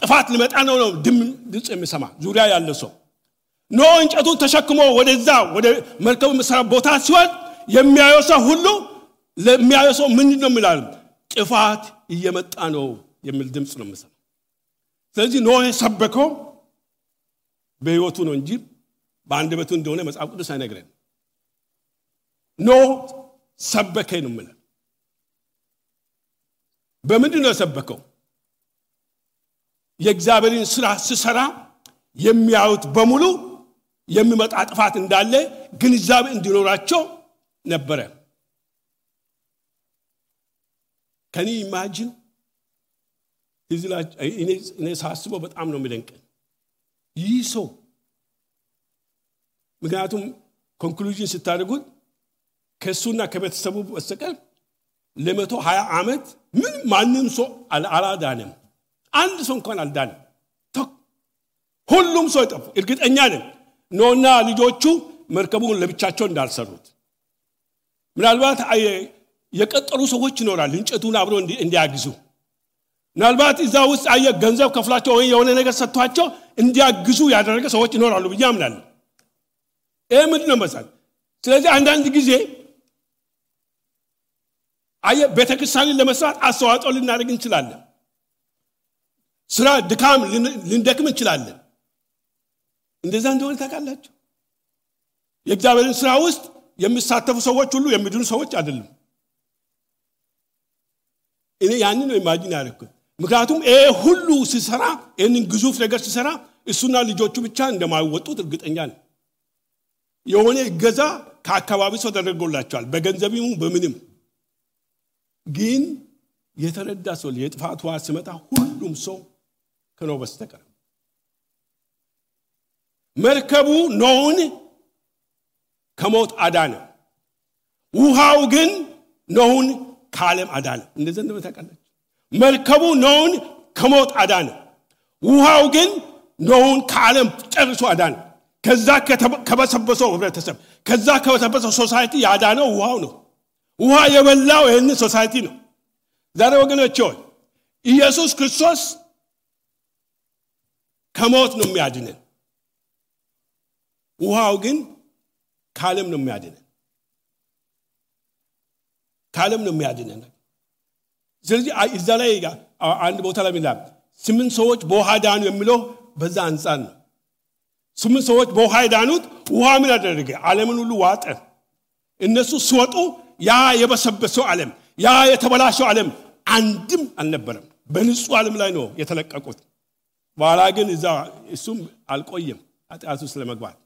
ጥፋት ሊመጣ ነው ነው ድምጽ የሚሰማ ዙሪያ ያለ ሰው። ነው እንጨቱ ተሸክሞ ወደዛ ወደ መርከብ መስራ ቦታ ሲወድ የሚያዩሳ ሁሉ ለሚያዩሶ ምንድነው የሚላል? ጥፋት እየመጣ ነው የሚል ድምጽ ነው የሚሰማ። ስለዚህ ነው ሰበከው በህይወቱ ነው እንጂ ባንደበቱ እንደሆነ መጽሐፍ ቅዱስ አይነግረንም። ነው ሰበከ ነው ማለት በምንድነው ሰበከው? የእግዚአብሔርን ስራ ሲሰራ የሚያዩት በሙሉ የሚመጣ ጥፋት እንዳለ ግንዛቤ እንዲኖራቸው ነበረ። can you imagine? ይዝላች እኔ እኔ ሳስበው በጣም ነው የሚደንቀኝ ይህ ሰው። ምክንያቱም ኮንክሉዥን ስታደርጉት ከሱና ከቤተሰቡ በስተቀር ለመቶ ሃያ ዓመት ምን ማንም ሰው አላዳንም። አንድ ሰው እንኳን አልዳንም። ሁሉም ሰው ጠፋ። እርግጠኛ ነኝ ኖና ልጆቹ መርከቡን ለብቻቸው እንዳልሰሩት ምናልባት የቀጠሩ ሰዎች ይኖራል እንጨቱን አብሮ እንዲያግዙ ምናልባት እዛው ውስጥ አየ ገንዘብ ከፍላቸው ወይ የሆነ ነገር ሰጥቷቸው እንዲያግዙ ያደረገ ሰዎች ይኖራሉ ብዬ አምናለሁ። እህ ምንድነው መሰል? ስለዚህ አንዳንድ ጊዜ አየ ቤተክርስቲያንን ለመስራት አስተዋጽኦ ልናደርግ እንችላለን። ስራ ድካም ልንደክም እንችላለን። እንደዛ እንደሆነ ታውቃላችሁ። የእግዚአብሔርን ስራ ውስጥ የሚሳተፉ ሰዎች ሁሉ የሚድኑ ሰዎች አይደሉም። እኔ ያንን ነው ኢማጂን አደረኩት። ምክንያቱም ይሄ ሁሉ ሲሰራ እንን ግዙፍ ነገር ሲሰራ እሱና ልጆቹ ብቻ እንደማይወጡት እርግጠኛ ነኝ። የሆነ ገዛ ከአካባቢ ሰው ተደረጎላቸዋል በገንዘብም በምንም። ግን የተረዳ ሰው የጥፋቷ ሲመጣ ሁሉም ሰው ከነው በስተቀር መርከቡ ኖን ከሞት አዳነ። ውሃው ግን ኖን ካለም አዳነ። እንደዚህ እንደው ተቀላችሁ መርከቡ ኖን ከሞት አዳነ። ውሃው ግን ኖን ካለም ጨርሶ አዳነ። ከዛ ከበሰበሰው ህብረተሰብ ከዛ ከበሰበሰው ሶሳይቲ ያዳነው ውሃው ነው። ውሃ የበላው የነ ሶሳይቲ ነው። ዛሬ ወገኖች ሆይ ኢየሱስ ክርስቶስ ከሞት ነው የሚያድነን። ውሃው ግን ካለም ነው የሚያድነን። ካለም ነው የሚያድነን። ስለዚህ እዛ ላይ አንድ ቦታ ላይ ይላል ስምንት ሰዎች በውሃ ዳኑ የሚለው በዛ አንፃር ነው። ስምንት ሰዎች በውሃ ዳኑት ውሃ ምን አደረገ? ዓለምን ሁሉ ዋጠ። እነሱ ሲወጡ ያ የበሰበሰው ዓለም ያ የተበላሸው ዓለም አንድም አልነበረም። በንጹህ ዓለም ላይ ነው የተለቀቁት። በኋላ ግን እዛ እሱም አልቆየም አጥያቱ ስለመግባት።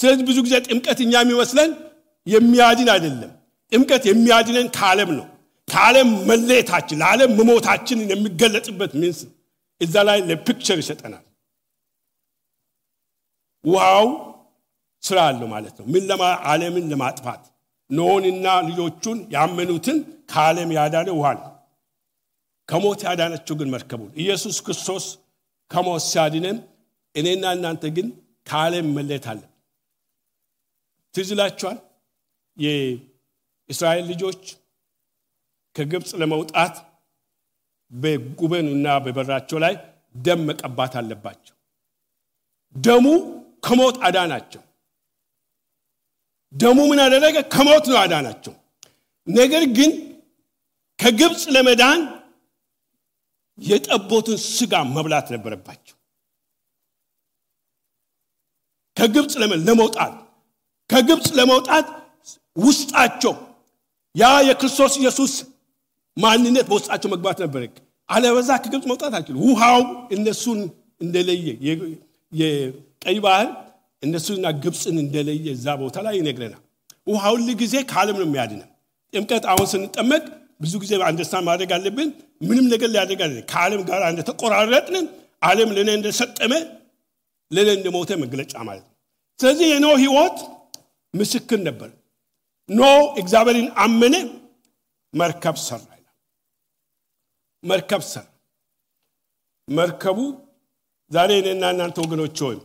ስለዚህ ብዙ ጊዜ ጥምቀት እኛ የሚመስለን የሚያድን አይደለም። ጥምቀት የሚያድነን ከዓለም ነው። ከዓለም መለየታችን ለዓለም መሞታችንን የሚገለጽበት ምንስ እዛ ላይ ለፒክቸር ይሰጠናል። ዋው ስራ አለው ማለት ነው። ምን ለማ ዓለምን ለማጥፋት ኖንና ልጆቹን ያመኑትን ከዓለም ያዳነ ውሃ ነው። ከሞት ያዳነችው ግን መርከቡ ኢየሱስ ክርስቶስ ከሞት ሲያድነን እኔና እናንተ ግን ከዓለም መለየት አለ። ትዝላችኋል የእስራኤል ልጆች ከግብጽ ለመውጣት በጉበኑና በበራቸው ላይ ደም መቀባት አለባቸው። ደሙ ከሞት አዳናቸው። ደሙ ምን አደረገ? ከሞት ነው አዳናቸው። ነገር ግን ከግብጽ ለመዳን የጠቦቱን ስጋ መብላት ነበረባቸው። ከግብጽ ለመውጣት ከግብጽ ለመውጣት ውስጣቸው ያ የክርስቶስ ኢየሱስ ማንነት በውስጣቸው መግባት ነበር። አለበዛ ከግብጽ መውጣት አችል ውሃው እነሱን እንደለየ የቀይ ባህር እነሱና ግብጽን እንደለየ ዛ ቦታ ላይ ይነግረናል። ውሃው ለጊዜ ካለም ነው የሚያድነው። ጥምቀት አሁን ስንጠመቅ ብዙ ጊዜ አንደርስታንድ ማድረግ አለብን ምንም ነገር ሊያደርግ አይደለም ካለም ጋር አንደ ተቆራረጥን ዓለም ለኔ እንደሰጠመ ለኔ እንደሞተ መግለጫ ማለት ነው። ስለዚህ የኖ ህይወት ምስክር ነበር። ኖ እግዚአብሔርን አመነ መርከብ ሰራ ይላል። መርከብ ሰራ መርከቡ ዛሬ እኔና እናንተ ወገኖች ሆይ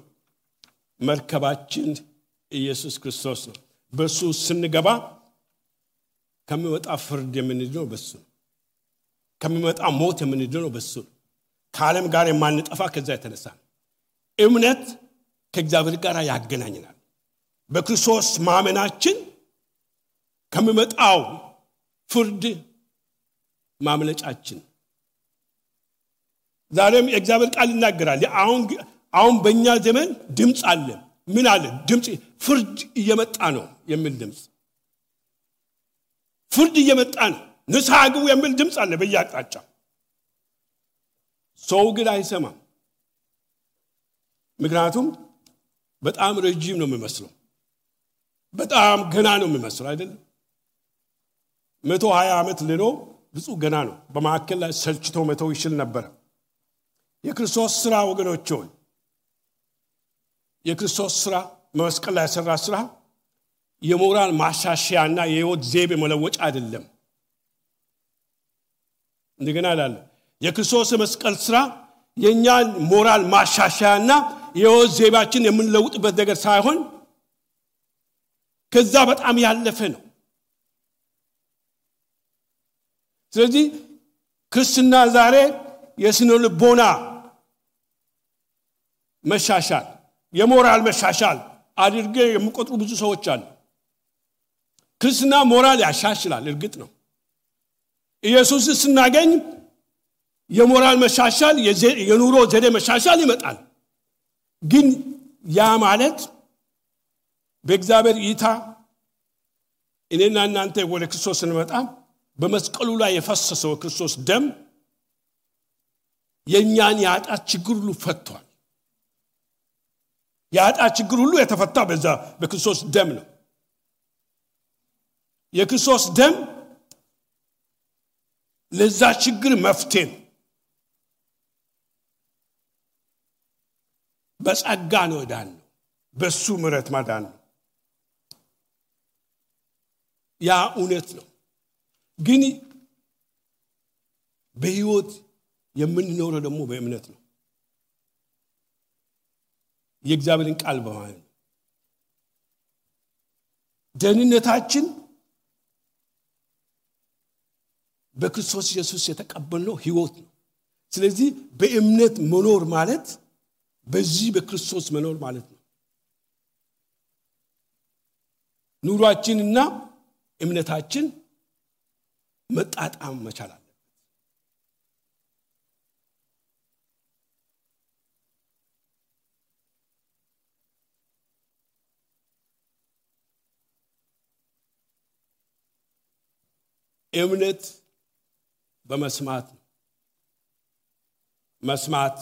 መርከባችን ኢየሱስ ክርስቶስ ነው። በሱ ስንገባ ከመጣ ፍርድ የምንድነው በሱ ከመጣ ሞት የምንድነው በሱ ካለም ጋር የማንጠፋ ከዛ የተነሳ እምነት ከእግዚአብሔር ጋር ያገናኘናል። በክርስቶስ ማመናችን ከመጣው ፍርድ ማምለጫችን ዛሬም የእግዚአብሔር ቃል ይናገራል። አሁን አሁን በእኛ ዘመን ድምጽ አለ ምን አለ ድምጽ ፍርድ እየመጣ ነው የሚል ድምጽ ፍርድ እየመጣ ነው ንስሐ ግቡ የሚል ድምጽ አለ በያቅጣጫው ሰው ግን አይሰማም። ምክንያቱም በጣም ረጅም ነው የሚመስለው በጣም ገና ነው የሚመስለው አይደል መቶ ሃያ አመት ለሎ ብዙ ገና ነው በማከል ላይ ሰልችቶ መተው ይችላል ነበር። የክርስቶስ ስራ ወገኖች ሆይ የክርስቶስ ስራ መስቀል ላይ ሰራ ስራ የሞራል ማሻሻያና የህይወት ዘይቤ መለወጫ አይደለም። እንደገና አላለ የክርስቶስ መስቀል ስራ የኛን ሞራል ማሻሻያና የህይወት ዘይቤያችን የምንለውጥበት ነገር ሳይሆን ከዛ በጣም ያለፈ ነው። ስለዚህ ክርስትና ዛሬ የስነ ልቦና መሻሻል የሞራል መሻሻል አድርገ የሚቆጥሩ ብዙ ሰዎች አሉ። ክርስትና ሞራል ያሻሽላል እርግጥ ነው ኢየሱስ ስናገኝ የሞራል መሻሻል የኑሮ ዘዴ መሻሻል ይመጣል። ግን ያ ማለት በእግዚአብሔር ይታ እኔና እናንተ ወደ ክርስቶስ እንመጣ በመስቀሉ ላይ የፈሰሰው ክርስቶስ ደም የኛን ያጣት ችግር ሁሉ ፈቷል። ያጣት ችግር ሁሉ የተፈታ በዛ በክርስቶስ ደም ነው። የክርስቶስ ደም ለዛ ችግር መፍትሄ በጸጋ ነው ዳን ነው በሱ ምሕረት ማዳን ነው ያ እውነት ነው። ግን በህይወት የምንኖረው ደግሞ በእምነት ነው የእግዚአብሔርን ቃል በማመን ደህንነታችን በክርስቶስ ኢየሱስ የተቀበልነው ህይወት ነው። ስለዚህ በእምነት መኖር ማለት በዚህ በክርስቶስ መኖር ማለት ነው። ኑሯችንና እምነታችን መጣጣም መቻል አለበት። እምነት በመስማት መስማት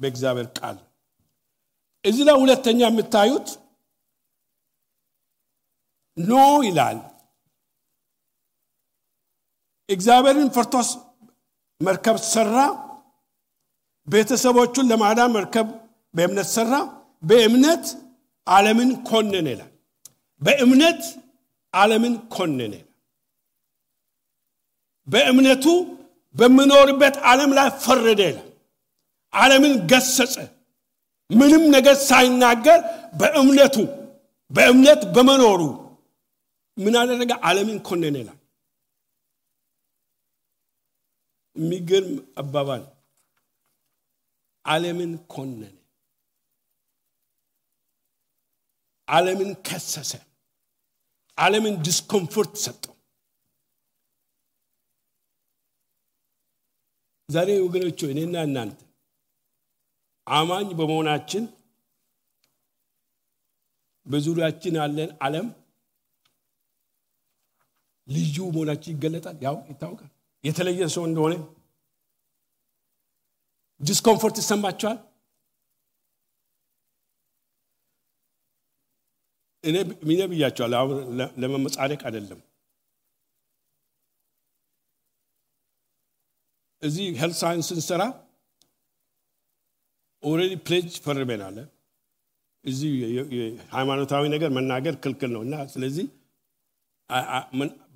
በእግዚአብሔር ቃል እዚህ ላይ ሁለተኛ የምታዩት ኖ ይላል እግዚአብሔርን ፈርቶስ መርከብ ሰራ ቤተሰቦቹን ለማዳን መርከብ በእምነት ሰራ በእምነት ዓለምን ኮነነ ይላል። በእምነት ዓለምን ኮነነ በእምነቱ በመኖርበት ዓለም ላይ ፈረደ ይላል። ዓለምን ገሰጸ ምንም ነገር ሳይናገር በእምነቱ በእምነት በመኖሩ ምን አደረገ ዓለምን ኮነነ ይላል። የሚገርም አባባል ዓለምን ኮነነ ዓለምን ከሰሰ ዓለምን ዲስኮምፎርት ሰጠው። ዛሬ ወገኖች እኔና እናንተ አማኝ በመሆናችን በዙሪያችን ያለን ዓለም ልዩ መሆናችን ይገለጣል ያው ይታወቃል የተለየ ሰው እንደሆነ ዲስኮምፎርት ይሰማቸዋል እኔ ምን ይብያቻለ ለመመጻደቅ አይደለም እዚ health science እንሰራ already pledged for benale እዚ ሃይማኖታዊ ነገር መናገር ክልክል ነውና ስለዚህ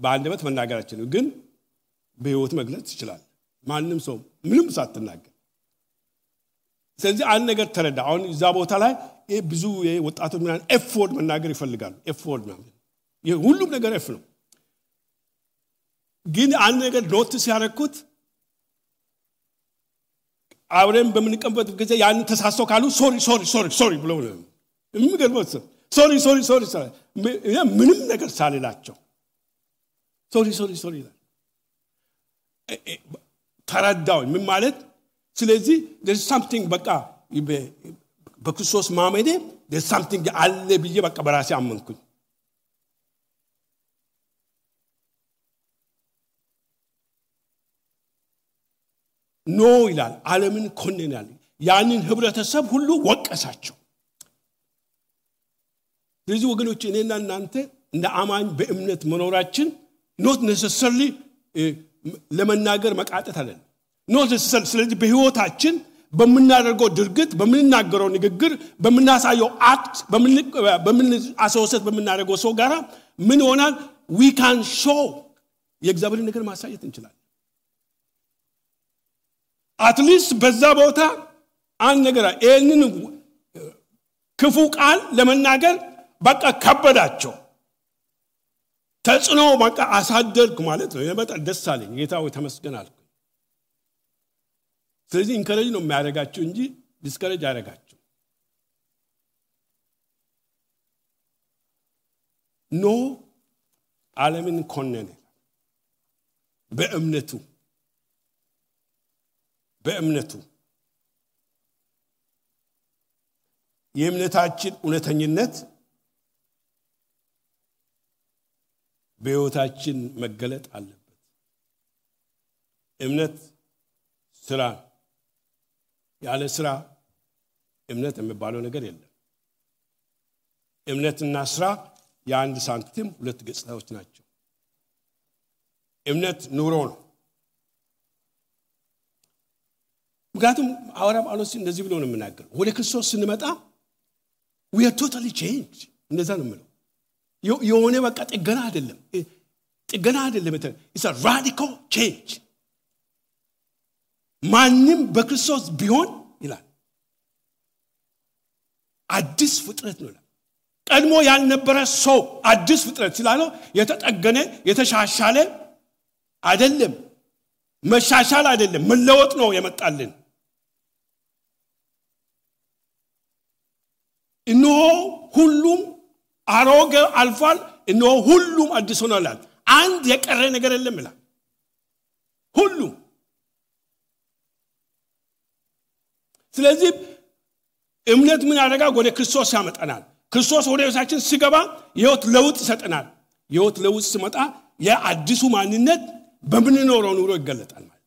ባንደበት መናገራችን ግን በህይወት መግለጽ ይችላል ማንንም ሰው ምንም ሳትናገር ስለዚህ አንድ ነገር ተረዳ አሁን እዛ ቦታ ላይ ብዙ የወጣቶች ምናን ኤፎርድ መናገር ይፈልጋሉ ኤፎርድ ነው የሁሉም ነገር ኤፍ ነው ግን አንድ ነገር ኖቲስ ያረኩት አብረን በመንቀምበት ግዜ ያን ተሳስቶ ካሉ ሶሪ ሶሪ ሶሪ ሶሪ ብለው ነው ምገርሞት ሶሪ ሶሪ ሶሪ ሶሪ ምንም ነገር ሳልላቸው ሶሪ ሶሪ ሶሪ ተራዳው ምን ማለት ስለዚህ there's something በቃ በክርስቶስ ማመዴ there's something አለ ብዬ በቃ በራሴ አመንኩኝ ኖ ይላል ዓለምን ኮነናል ያንን ህብረተሰብ ሁሉ ወቀሳቸው ስለዚህ ወገኖች እኔና እናንተ እንደ አማኝ በእምነት መኖራችን not necessarily ለመናገር መቃጠት አይደለም not necessarily ስለዚህ በህይወታችን በመናደርገው ድርግት በመናገረው ንግግር በመናሳየው አክት በመናሳየው በመናደርገው ሰው ጋራ ምን ሆናል we can show የእግዚአብሔር ነገር ማሳየት እንችላለን at least በዛ ቦታ አንድ ነገር አይንን ክፉ ቃል ለመናገር በቃ ከበዳቸው ተጽኖ በቃ አሳደርኩ ማለት ነው የመጣ ደስ አለኝ ጌታው ተመስገናልኩ ስለዚህ ኢንከሬጅ ነው የሚያደርጋቸው እንጂ ዲስከሬጅ ያደርጋቸው ኖ ዓለምን ኮነነ በእምነቱ በእምነቱ የእምነታችን እውነተኝነት በሕይወታችን መገለጥ አለበት እምነት ስራ ያለ ስራ እምነት የሚባለው ነገር የለም እምነትና ስራ የአንድ ሳንቲም ሁለት ገጽታዎች ናቸው እምነት ኑሮ ነው ጋቱም አውራም አሎስ እንደዚህ ብሎ ነው የምናገር ወደ ክርስቶስ ስንመጣ we are totally changed እንደዛ ነው ማለት የሆነ በቃ ጥገና አይደለም ጥገና አይደለም it's a radical change ማንም በክርስቶስ ቢሆን ይላል አዲስ ፍጥረት ነው ቀድሞ ያልነበረ ሰው አዲስ ፍጥረት ይላል የተጠገነ የተሻሻለ አይደለም መሻሻል አይደለም መለወጥ ነው የመጣልን እነሆ ሁሉም አሮጌ አልፏል እነሆ ሁሉም አዲስ ሆኗል አንድ የቀረ ነገር የለም ይላል ሁሉ ስለዚህ እምነት ምን አደረጋ ወደ ክርስቶስ ያመጣናል ክርስቶስ ወደ ሕይወታችን ሲገባ የሕይወት ለውጥ ይሰጠናል የሕይወት ለውጥ ሲመጣ የአዲሱ ማንነት በምን ኖረው ኑሮ ይገለጣል ማለት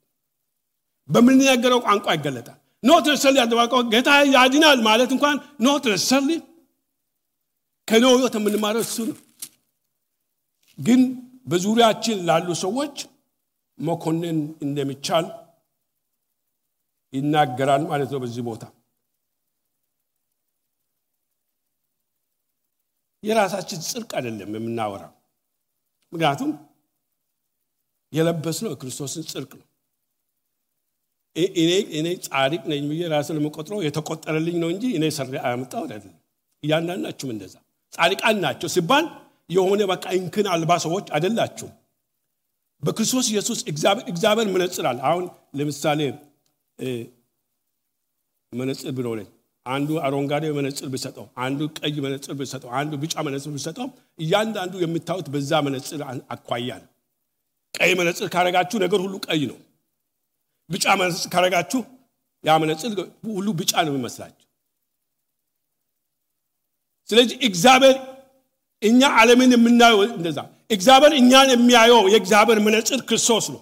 በምን ያገረው ቋንቋ ይገለጣል not necessarily አደባቆ ጌታ ያድናል ማለት እንኳን not necessarily ከነው ተምን ማረው እሱ ነው ግን በዙሪያችን ላሉ ሰዎች መኮንን እንደሚቻል ይናገራል ማለት ነው በዚህ ቦታ የራሳችን ጽድቅ አይደለም የምናወራው ምክንያቱም የለበስነው ክርስቶስን ጽድቅ ነው እኔ እኔ ጻድቅ ነኝ ብዬ ራስን መቆጥሮ የተቆጠረልኝ ነው እንጂ እኔ ሰር አያመጣው አይደለም ያንዳንዳችሁም እንደዛ ጻድቃን ናችሁ ሲባል የሆነ በቃ እንከን አልባ ሰዎች አይደላችሁ በክርስቶስ ኢየሱስ እግዚአብሔር እግዚአብሔር መነጽራል አሁን ለምሳሌ መነጽር ቢኖረኝ አንዱ አሮንጋዴ መነጽር ቢሰጠው አንዱ ቀይ መነጽር ቢሰጠው አንዱ ቢጫ መነጽር ቢሰጠው ያንዳንዱ የምታዩት በዛ መነጽር አቋያል ቀይ መነጽር ካረጋችሁ ነገር ሁሉ ቀይ ነው ቢጫ መነጽር ካረጋችሁ ያ መነጽር ሁሉ ቢጫ ነው የሚመስላችሁ ስለዚህ እግዚአብሔር እኛ ዓለምን የምናየው እንደዛ እግዚአብሔር እኛን የሚያየው የእግዚአብሔር መነጽር ክርስቶስ ነው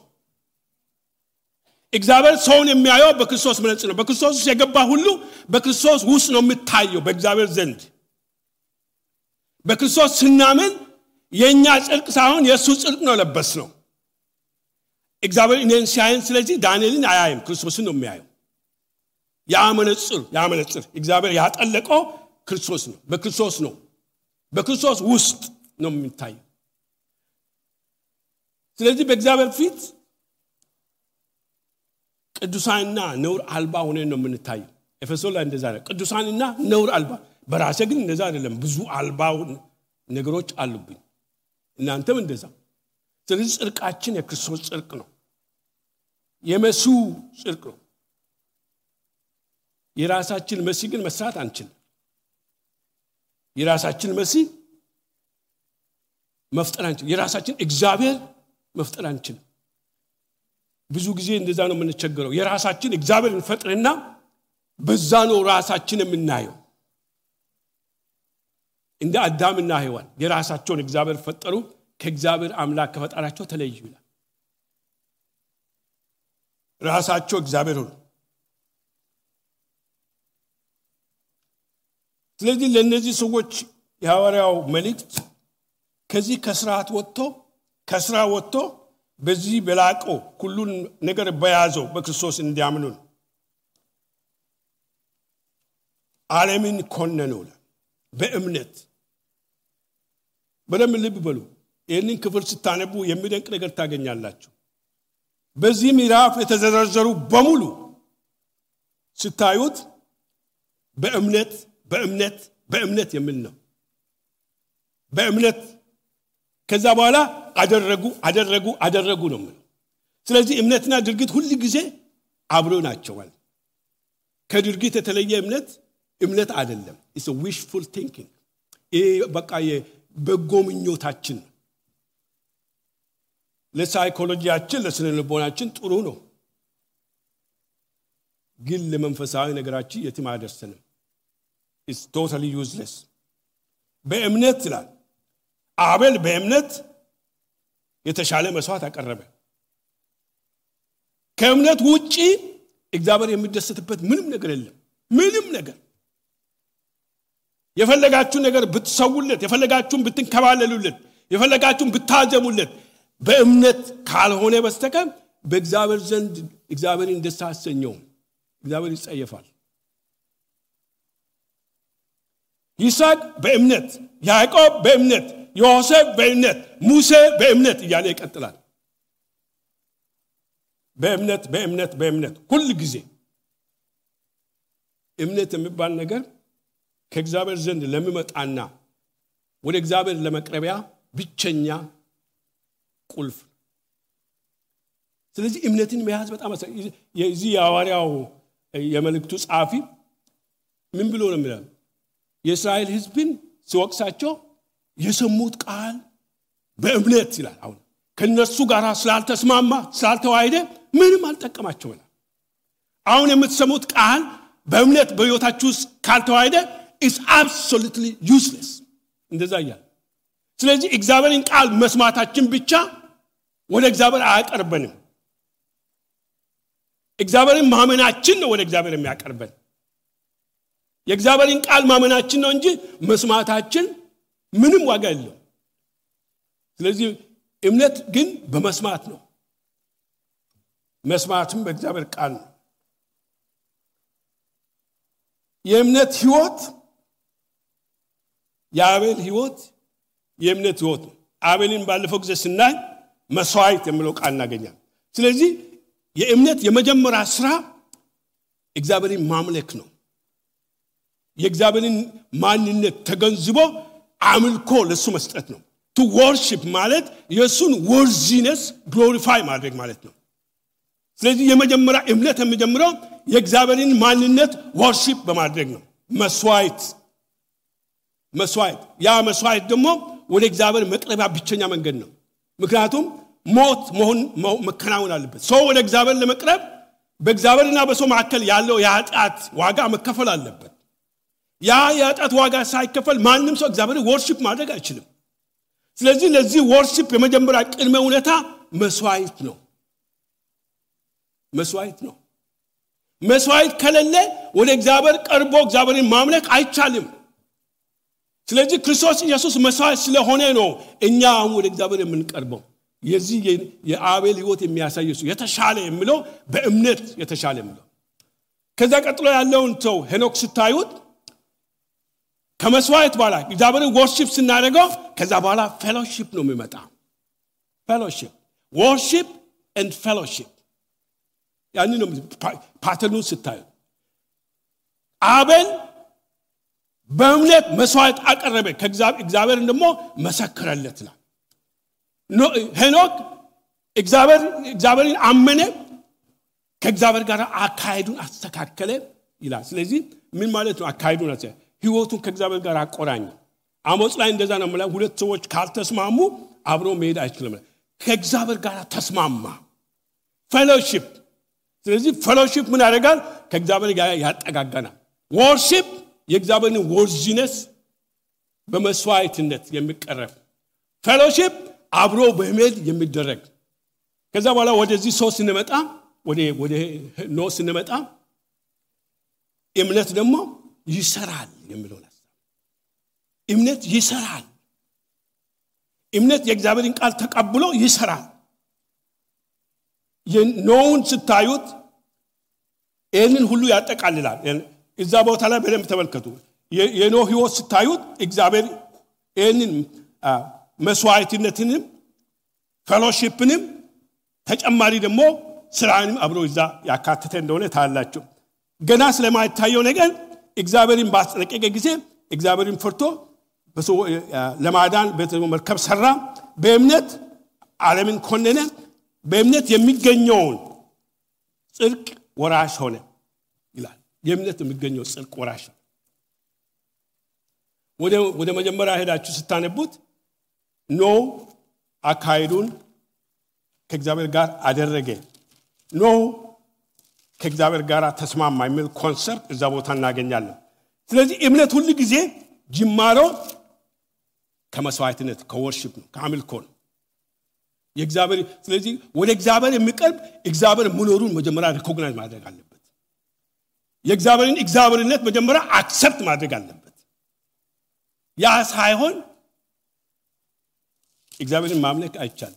እግዚአብሔር ሰውን የሚያየው በክርስቶስ መነጽር ነው በክርስቶስ የገባ ሁሉ በክርስቶስ ውስጥ ነው የሚታየው በእግዚአብሔር ዘንድ በክርስቶስ ስናምን የኛ ጽድቅ ሳይሆን የሱ ጽድቅ ነው ለበስነው እግዚአብሔር እኔን ሲያየን ስለዚህ ዳንኤልን አያየም ክርስቶስን ነው የሚያየው ያመነጽር ያመነጽር እግዚአብሔር ያጠለቀው ክርስቶስ ነው በክርስቶስ ነው በክርስቶስ ውስጥ ነው የሚታየው ስለዚህ በእግዚአብሔር ፊት ቅዱሳንና ነውር አልባ ሆነን ነው የምንታየው ኤፌሶን ላይ እንደዛ ነው ቅዱሳንና ነውር አልባ በራሴ ግን እንደዛ አይደለም ብዙ አልባ ነገሮች አሉብኝ እናንተም እንደዛ ስለዚህ ጽድቃችን የክርስቶስ ጽድቅ ነው የመሱ ጽድቅ ነው የራሳችን መሲ ግን መስራት አንችል የራሳችን መሲ መፍጠር አንችል የራሳችን እግዚአብሔር መፍጠር አንችል ብዙ ጊዜ እንደዛ ነው የምንቸገረው የራሳችን እግዚአብሔርን ፈጥረና በዛ ነው ራሳችንን የምናየው እንደ አዳምና ሔዋን የራሳቸውን እግዚአብሔር ፈጠሩ ከእግዚአብሔር አምላክ ከፈጣራቸው ተለዩ ይላል ራሳቸው እግዚአብሔር ሆነ ስለዚህ ለነዚህ ሰዎች ያወራው መልእክት ከዚህ ከስራት ወጥቶ ከስራ ወጥቶ በዚህ በላቆ ሁሉን ነገር በያዘው በክርስቶስ እንዲያምኑ ዓለምን ኮነነው በእምነት በደም ልብ በሉ ይሄንን ክፍል ስታነቡ የሚደንቅ ነገር ታገኛላችሁ በዚህ ምዕራፍ የተዘረዘሩ በሙሉ ስታዩት በእምነት በእምነት በእምነት የሚል ነው በእምነት ከዛ በኋላ አደረጉ አደረጉ አደረጉ ነው ማለት ስለዚህ እምነትና ድርጊት ሁሉ ግዜ አብሮ ናቸው ማለት ከድርጊት የተለየ እምነት እምነት አይደለም it's a wishful thinking እ በቃ የበጎምኞታችን ለሳይኮሎጂያችን ለስነልቦናችን ጥሩ ነው ግን ለመንፈሳዊ ነገራችን የትም አይደርስንም is totally useless በእምነት ላይ አቤል በእምነት የተሻለ መስዋዕት አቀረበ ከእምነት ውጪ እግዚአብሔር የሚደሰትበት ምንም ነገር የለም ምንም ነገር የፈለጋችሁ ነገር ብትሰውለት የፈለጋችሁን ብትንከባለሉለት የፈለጋችሁን ብታዘሙለት በእምነት ካልሆነ በስተቀር በእግዚአብሔር ዘንድ እግዚአብሔርን ደስ አሰኘው እግዚአብሔር ይጸየፋል ይስሐቅ በእምነት ያዕቆብ በእምነት ዮሴፍ በእምነት ሙሴ በእምነት እያለ ይቀጥላል በእምነት በእምነት በእምነት ሁሉ ግዜ እምነት የሚባል ነገር ከእግዚአብሔር ዘንድ ለሚመጣና ወደ እግዚአብሔር ለመቅረቢያ ብቸኛ ቁልፍ ስለዚህ እምነትን መያዝ በጣም የዚህ ያዋሪያው የመልእክቱ ጻፊ ምን ብሎ ነው የሚለው የእስራኤል ሕዝብን ሲወቅሳቸው የሰሙት ቃል በእምነት ይላል አሁን ከነሱ ጋር ስላልተስማማ ስላልተዋይደ ምንም አልጠቀማቸውም አሁን የምትሰሙት ቃል በእምነት በሕይወታችሁ ካልተዋይደ is absolutely useless እንደዛ ይላል ስለዚህ እግዚአብሔርን ቃል መስማታችን ብቻ ወደ እግዚአብሔር አያቀርበንም እግዚአብሔርን ማመናችን ነው ወደ እግዚአብሔር የሚያቀርበን የእግዚአብሔርን ቃል ማመናችን ነው እንጂ መስማታችን ምንም ዋጋ የለው ስለዚህ እምነት ግን በመስማት ነው መስማትም በእግዚአብሔር ቃል ነው የእምነት ሕይወት የአቤል ሕይወት የእምነት ሕይወት አቤልን ባለፈው ጊዜ ስናይ መስዋዕት የሚለው ቃል እናገኛለን ስለዚህ የእምነት የመጀመሪያ ስራ እግዚአብሔርን ማምለክ ነው የእግዚአብሔርን ማንነት ተገንዝቦ አምልኮ ለሱ መስጠት ነው to worship ማለት የሱን worthiness glorify ማድረግ ማለት ነው ስለዚህ የመጀመሪያ እምነት የሚጀምረው የእግዚአብሔርን ማንነት worship በማድረግ ነው መስዋዕት መስዋዕት ያ መስዋዕት ደግሞ ወደ እግዚአብሔር መቅረቢያ ብቸኛ መንገድ ነው ምክንያቱም ሞት መሆን መከናወን አለበት ሰው ወደ እግዚአብሔር ለመቅረብ በእግዚአብሔርና በሰው መካከል ያለው የኃጢአት ዋጋ መከፈል አለበት Ya ya at waga saikafal manum so examine worship madagachilum. Slezzy lazy worship in Meuneta, Meswite no. Meswite no. Meswite Kalene, would exaber, Karbo, Zaber in Mamlek, I chal him. Slezzy Christos in Yasus Messiah Silahoneno, and Yam would exaber him in Karbo. Yezi, ye are really what in Miasa Yusu, yet a shalem below, but emnet, yet a shalem. Kazakatla alone to Henoxitayut. Kamaswait bala. Example worship scenario. Kazabala fellowship no mimeta. Fellowship, worship and fellowship. Yani no pattern sitayo. Abel, bamlet maswait akarebe. Example example in the mo masakralletla. No Henok example example in amene. Example gara akaidun astakakale ilas. Lezi min malet no akaidun asya. He was to Kazabel Garakorani. Amos Line Desanamala, who let so much Cartas Mamu, Avro made ice cream. Kexabel Garatas Mamma. Fellowship. There is a fellowship Munaragan, Kexabel Gayat Agagana. Worship, Yexabel in worthiness, Bemaswite in that Yemik Aref. Fellowship, Avro Bemed Yemid direct. Kazabala, what is this so cinemata? What they no cinemata? Emlet Demo? Yisrael, Yemilona. Imnet Yisrael. Imnet Yexaberin Altak Abulo, Yisrael. Yen known to Tayut, and in Huluatak Alila, and Isabotala Berem Tavelkatu. You know he was Tayut, Exaber, and in Meswite in Latinum, fellowship in him, Tach Amari de Mo, Seranim Abruza, Yakatendone Talachu. Ganas Lemai Tayon again. Exaberin bas like Egizem, Exaberin Forto, Baso Lamadan, Betelum Capsara, Bemnet, Alamin Condena, Bemnet Yemigagnon, Silk Warash Hone. Yemnet Migagnon, Silk Warash. Would the Majamara had a Chusitane boot? No, Akaidun, Kexabergar Aderege. No. Kexaber Gara Tasma, my milk concert is about Naganan. Let Imlet Huligize, Jimaro, Kamaswite in it, coercion, Kamilcon. Exaber, Slezi, would exaber in Mikab, exaber Munurun, Majamara recognize Madagalibet. Exaber in exaber in it, Majamara accept Madagalibet. Yas high hon, exaber in Mamlek I chan.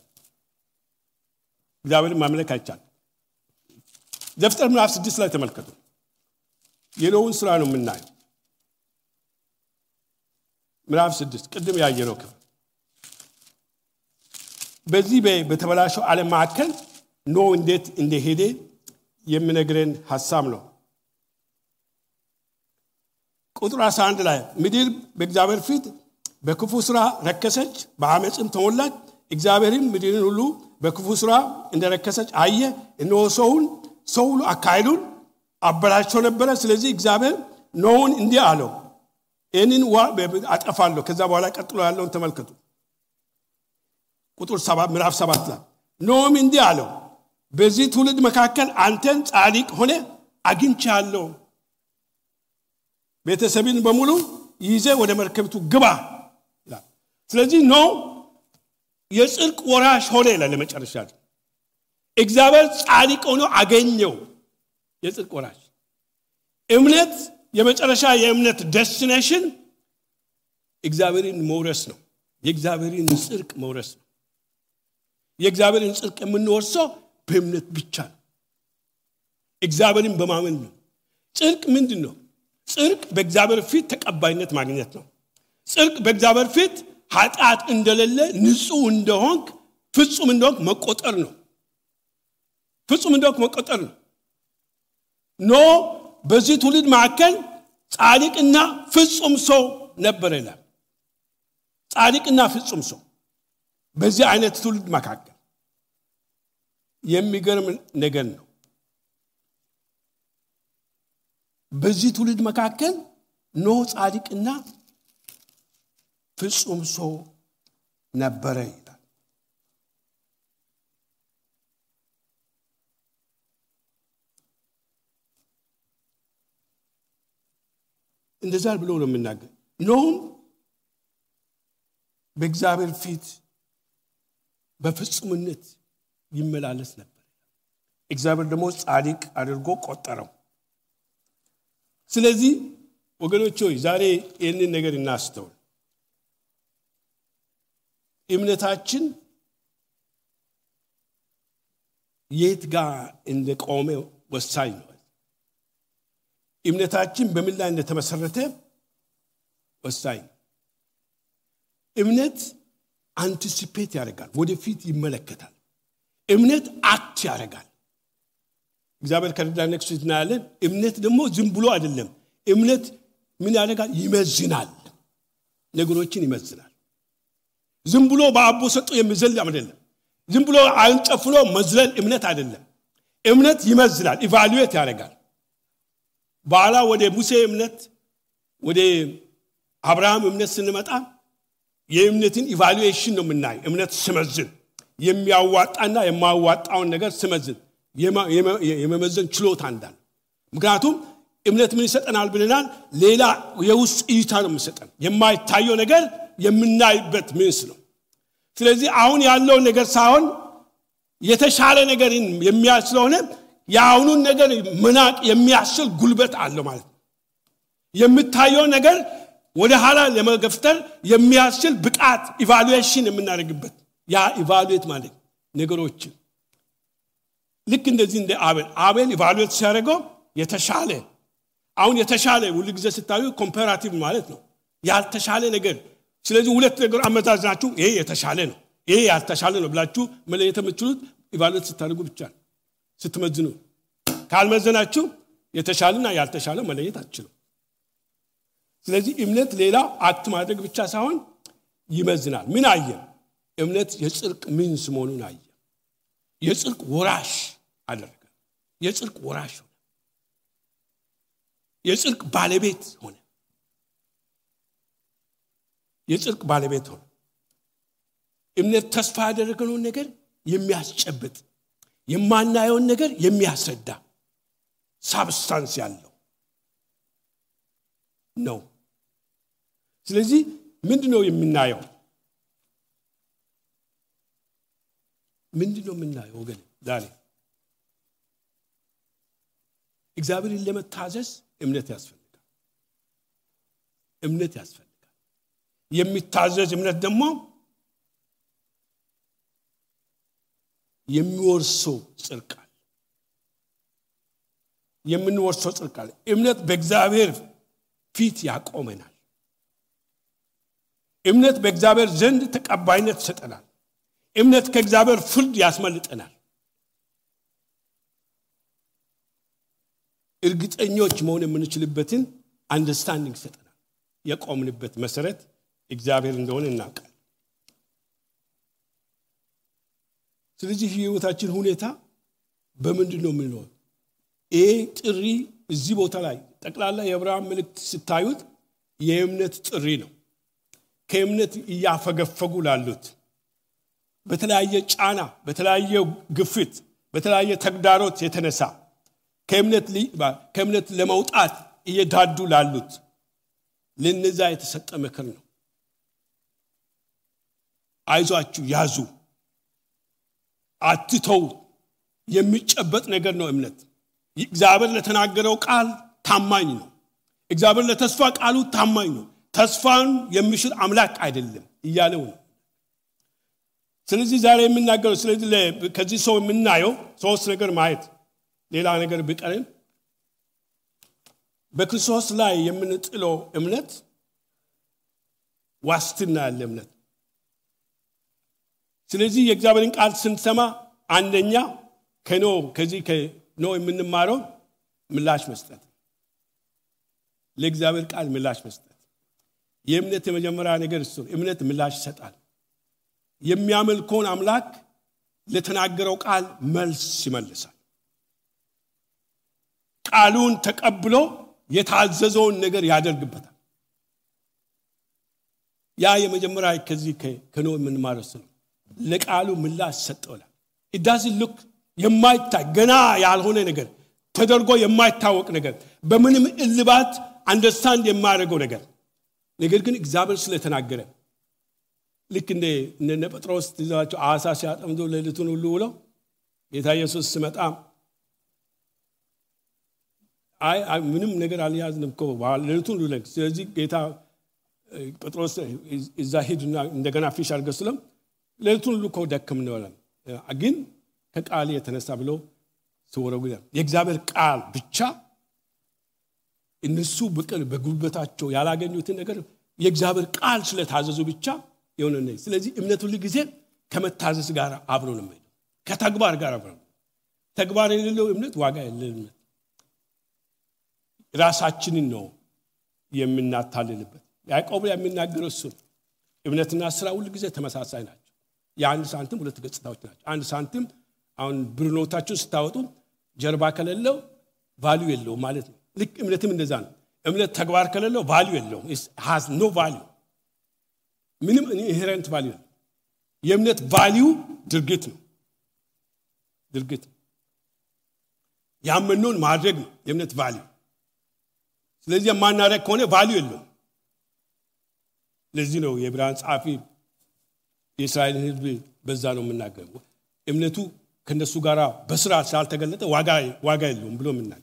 Exaber in Mamlek I chan. After we have to dislike the market, you know, we are not naive. We have to dislike. Let me tell you, because we have to market, no date in the head, we are going to assemble. After we assemble, we will be able to fit. We will be able to set. We will be able to learn. Examine. We will be able to learn. We will be Soul Akaidun, Abrachonabra, Silesi, examine, known in the Alo. And in war, baby, at Afalo, Kazawala, Katalon, Tamalkatu. Kutur Sabah, Miraf Sabatla. Known in the Alo. Bezi Tulid Makakan, Antent, Adik, Hone, Agin Chalo. Beta Sabin Bamulu, Yize, whatever came to Gaba. Silesi, no. Yes, Ilk Warash Hone, Lemach Arshad. Example, Arik ono agenyo. Yes, it courage. Emnet, Yamacharasha, Yemnet destination. Example in Moresno. Example in Cirque Moresno. Example in Cirque Monorso, Pemnet Bichan. Example in Bamaman. Cirque Mindino. Cirque Begzaber fit, take up by net magneto. Cirque Begzaber fit, hat at Indelele, Nisu in the honk, Fitsum in dog, Mokoterno. No, busy to lead Marken, Tadik enough, Fitsum so, Neberella. Tadik enough, Fitsum so. Busy I let to lead Macac. Yemigram Negan. Busy to lead Macacan, no Tadik enough, Fitsum so, Neberella. እንደዛል ብሎ ነው የሚናገር ኖም በእግዚአብሔር ፊት በፍጹምነት ይመላለስ ነበር እግዚአብሔር ደግሞ ጻድቅ አድርጎ ቆጠረው ስለዚህ ወገኖች ሆይ ዛሬ ይሄንን ነገር እናስተውል እምነታችን የት ጋር እንደቆመ ወሳኝ ነው እምነታችን በምን ላይ እንደተመሰረተ ወሳኝ እምነት አንቲሲፔት ያደርጋል ወደፊት ይመለከታል እምነት አክት ያደርጋል እግዚአብሔር ከዳነክ ሲትና ያለ እምነት ደግሞ ዝም ብሎ አይደለም እምነት ምን ያደርጋል ይመዝናል ነገሮችን ይመዝናል ዝም ብሎ በአቦ ሰጡ የሚዘል አይደለም ዝም ብሎ አንጠፍሎ መዝለል እምነት አይደለም እምነት ይመዝናል ኢቫሉዌት ያደርጋል ባላ ወደ ሙሴ እምነት ወደ አብርሃም እምነት ስንመጣ የእምነትን ኢቫሉዌሽን ነው ምናይ እምነት ስመዝን የሚያዋጣና የማያዋጣውን ነገር ስመዝን የመመዘን ችሎታ እንዳለ ምክንያቱም እምነት ምን ይሰጠናል ብለናል ሌላ የውስጥ እይታ ነው የሚሰጠን የማይታየው ነገር የምናይበት ምንስ ነው ስለዚህ አሁን ያለው ነገር ሳይሆን የተሻለ ነገር የሚያስለሆነ ያውኑ ነገር መናቅ የሚያስል ጉልበት አለ ማለት የምታየው ነገር ወደ ሐላ ለመገፍተር የሚያስል ብቃት ኢቫሉዌሽን የምናደርግበት ያ ኢቫሉዌት ማለት ነገሮች ልክ እንደዚህ እንደ አቤል አቤል ኢቫሉዌት ሲያደርገው የተሻለ አሁን የተሻለ ሁልጊዜ ስታዩ ኮምፓራቲቭ ማለት ነው ያልተሻለ ነገር ስለዚህ ሁለት ነገር አመዛዝናችሁ ይሄ የተሻለ ነው ይሄ ያልተሻለ ነው ብላችሁ መለየት የምትችሉት ኢቫሉዌት ስታደርጉ ብቻ ነው ስትመዝኑ ካልመዘናችሁ የተሻለና ያልተሻለ መለየት አትችሉ ስለዚህ እምነት ሌላ አትማድረግ ብቻ ሳይሆን ይመዝናል ምን አየ እምነት የጽድቅ ምንስ መሆኑን አየ የጽድቅ ወራሽ አደረገ የጽድቅ ወራሽ ሆነ የጽድቅ ባለቤት ሆነ የጽድቅ ባለቤት ሆነ እምነት ተስፋ ያደረገው ነገር የሚያስጨብጥ የማናየው ነገር የሚያስረዳ ሳብስታንስ ያለው ነው ስለዚህ ምንድነው የምናየው ምንድነው የምናየው ወገን ዳሪ እግዚአብሔርን ለመታዘዝ እምነት ያስፈልጋል እምነት ያስፈልጋል የሚታዘዝ እምነት ደግሞ የሚወርሶ ጽርቃል የምንወርሶ ጽርቃል እምነት በእግዚአብሔር ፊት ያቆመናል እምነት በእግዚአብሔር ዘንድ ተቀባይነት ሰጠናል እምነት ከእግዚአብሔር ፍርድ ያስመልጠናል እርግጠኞች መሆን የምንችልበትን አንደርስታንዲንግ ሰጠናል የቆምንበት መሰረት እግዚአብሔር እንደሆነ እናውቃለን ስለዚህ ህይወታችን ሁኔታ በመንድ ነው ምን ነው ኤ ጥሪ እዚህ ቦታ ላይ ተቀላላ የአብርሃም መልእክት ሲታዩት የእምነት ጥሪ ነው ከእምነት ያፈገፈጉ ላሉት በተለያየ ጫና በተለያየ ግፊት በተለያየ ተግዳሮት የተነሳ ከእምነት ከእምነት ለመውጣት እየዳዱ ላሉት ለነዛ የተሰጠ ምክር ነው አይዟችሁ ያዙ አትተው የሚጨበጥ ነገር ነው እምነት እግዚአብሔር ለተናገረው ቃል ታማኝ ነው እግዚአብሔር ለተስፋ ቃሉ ታማኝ ነው ተስፋን የሚሽር አምላክ አይደለም ይያለው ነው ስለዚህ ዛሬ የምናገረው ስለዚህ ከዚህ ሰው የምናየው ሶስት ነገር ማየት ሌላ ነገር ቢቀርም በክርስቶስ ላይ የምንጥለው እምነት ዋስትና ያለ እምነት ስለዚህ የእግዚአብሔርን ቃል ስንሰማ አንደኛ ከኖ ከዚህ ከኖ የምንማረው ምላሽ መስጠት ለእግዚአብሔር ቃል ምላሽ መስጠት የእምነት የመጀመሪያ ነገር እሱ እምነት ምላሽ ይሰጣል የሚያመልከውን አምላክ ለተናገረው ቃል መልስ ይመልሳል ቃሉን ተቀብሎ የታዘዘውን ነገር ያደርግበታል ያ የመጀመሪያ ከዚህ ከኖ የምንማረው እሱ ለቃሉ ምላሽ ሰጠውላ it doesn't look የማይታይ ገና ያልሆነ ነገር ተደርጎ የማይታወቅ ነገር በምንም እልባት understand the matter go together. Negerkin examples let an agre. Lick in the Nepatros desire to ask us at Amdo Letunululo. It I also summit up. I minimum nigger alias Nemco, while Letunulek, Sergi Geta Patros is Zahiduna in the Gana Fish Argosulum. Letuluko that come no. Again, Cat Ali at Nesablo, so what are we there? The example Al Bicha. In the soup, but Yalagan, you think the example can't let Hazazubicha, Yonan, Selezi, Imnatuli Gizet, Kamatazas Gara Avronum, Katagbar Garavan, Tagbar in Lillo Imnet, Waga Lilnet Rasachinino, Yemina Talibet. Like over a midnight girl soup. Imnet Nasra will visit Tamasasanach. Yan Santum will get stout. And Santum, and Bruno Tachus Stoutum, Jerbacalello, Valuello, Malet. Like Emlet in the Zan. Emlet Tagwar Kalelo, value alone. It has no value. Minimum inherent value. Yemnet value, Dirgitum. Dirgitum. Yamenon Madreg, Yemnet value. So there's a man that can value alone. Let's you know, Abraham's happy. Israel will be Bezano Menaga. Emletu can the Sugara, Besra, Saltagaleta, Wagai, Wagai, Lumbluminag.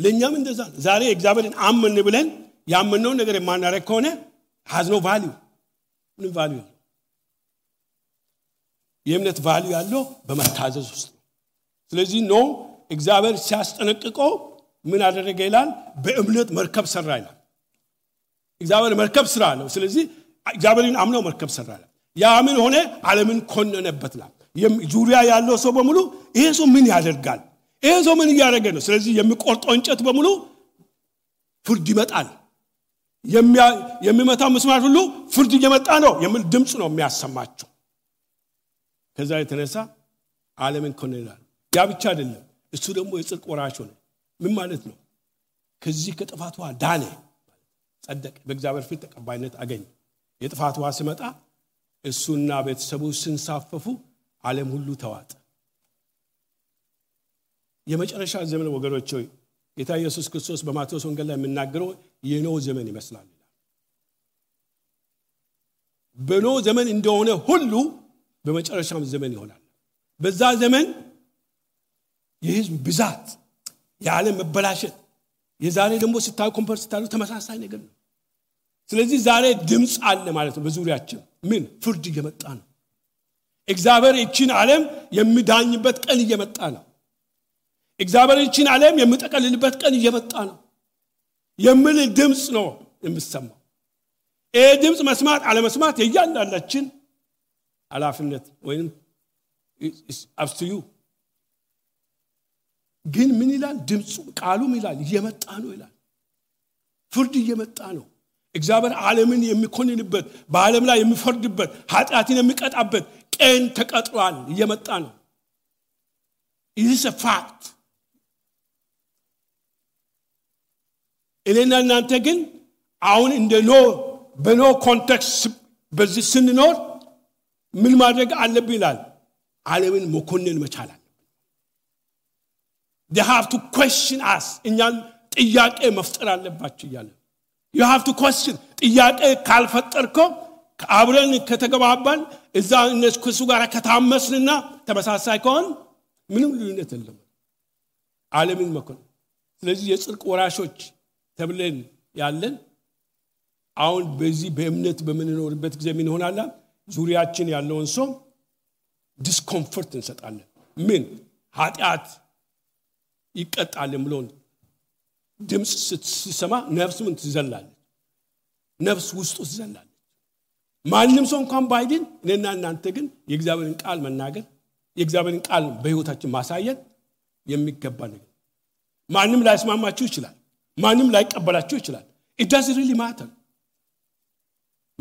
Lenyam in the Zari examined Amman Nebulen, Yamano Negre Manarecone has no value. No value. Yemnet value allo, Bamatazas. So as you know, examine Sast and Eco, Minaregalan, Bemlet Mercab Sarana. Examine Mercab Sarano, so as you examine Amno Mercab Sarana. Yamin Hone, Alamin Condon at Batla. Yem Julia Yallo Sobamulu, here's a mini other gun. Is how many years ago? So let's see. You make or change at Bamulu, forty-eight years. You make you make matam Muslimu forty-eight years. You make Dimson or Mia Samacho. Because I tell you, sir, Alamin Konela. You have to learn. Students must learn Quranic. We must know. Because if you fatwa dani, sadek begzaver fitek abinet again. If you fatwa semata, Sunnah bet sabu sin safafu alam hulu tawat. የመጨረሻ ዘመን ወገኖች ሆይ ጌታ ኢየሱስ ክርስቶስ በማቴዎስ ወንጌል ላይ መናገረው የኖህ ዘመን ይመስላል ይላል። በኖህ ዘመን እንደሆነ ሁሉ በመጨረሻው ዘመን ይሆናል። በዛ ዘመን የህዝብ ብዛት ያለ መበላሸት የዛሬ ደግሞ ሲታይ ኮምፐርስ ታሉ ተመሳሳይ ነገር ነው። ስለዚህ ዛሬ ድምጽ አለ ማለት ነው በዙሪያችን ምን ፍርድ እየመጣ ነው። እግዚአብሔር እቺን ዓለም የሚዳኝበት ቀን እየመጣ ነው። Examination Alem, you must a bet can you bet on. You must dimps no, you must some. A dimps must smart, Alem smart. You can't learn that chin. I laugh in that. When it's up to you. Gin minilan dimps kalu milan. You must ano milan. Forty you must ano. Examine Alem you must connect a bet. Baalem la you must forget a bet. Hat atin you must at a bet. Ken tak at one. You must ano. It is a fact. Elena Nantegin, out in the no, below context, but this in the north, Milmareg Alabilal, Alevin Mokunin Machalan. They have to question us in Yan Tiyak E Maftaran Bachian. You have to question Tiyak E Kalfatarko, Abran Katagaban, is that in the Kusugara Katam Maslina, Tabasa Saikon? ምንም ልዩነት የለም ዓለምን መከን ስለዚህ የጽድቅ ወራሾች ተብለን ያለን አሁን በዚህ በእምነት በመኖርበት ጊዜ ምን ሆናላ ዙሪያችን ያለውን ሰው ዲስኮምፎርት እንሰጣለን ምን ኃጢአት ይቀጣል ምሎን ድምጽ ሲሰማ ነፍስ ምን ትዘላለች ነፍስ ውስጥ ትዘላለች ማንም ሰው እንኳን ባይድን እኔና እናንተ ግን የእግዚአብሔርን ቃል መናገር የእግዚአብሔርን ቃል በህይወታችን ማሳየት የሚገባ ነገር ማንም ላይስማማችሁ ይችላል ማንም ላይቀበላችሁ ይችላል it doesn't really matter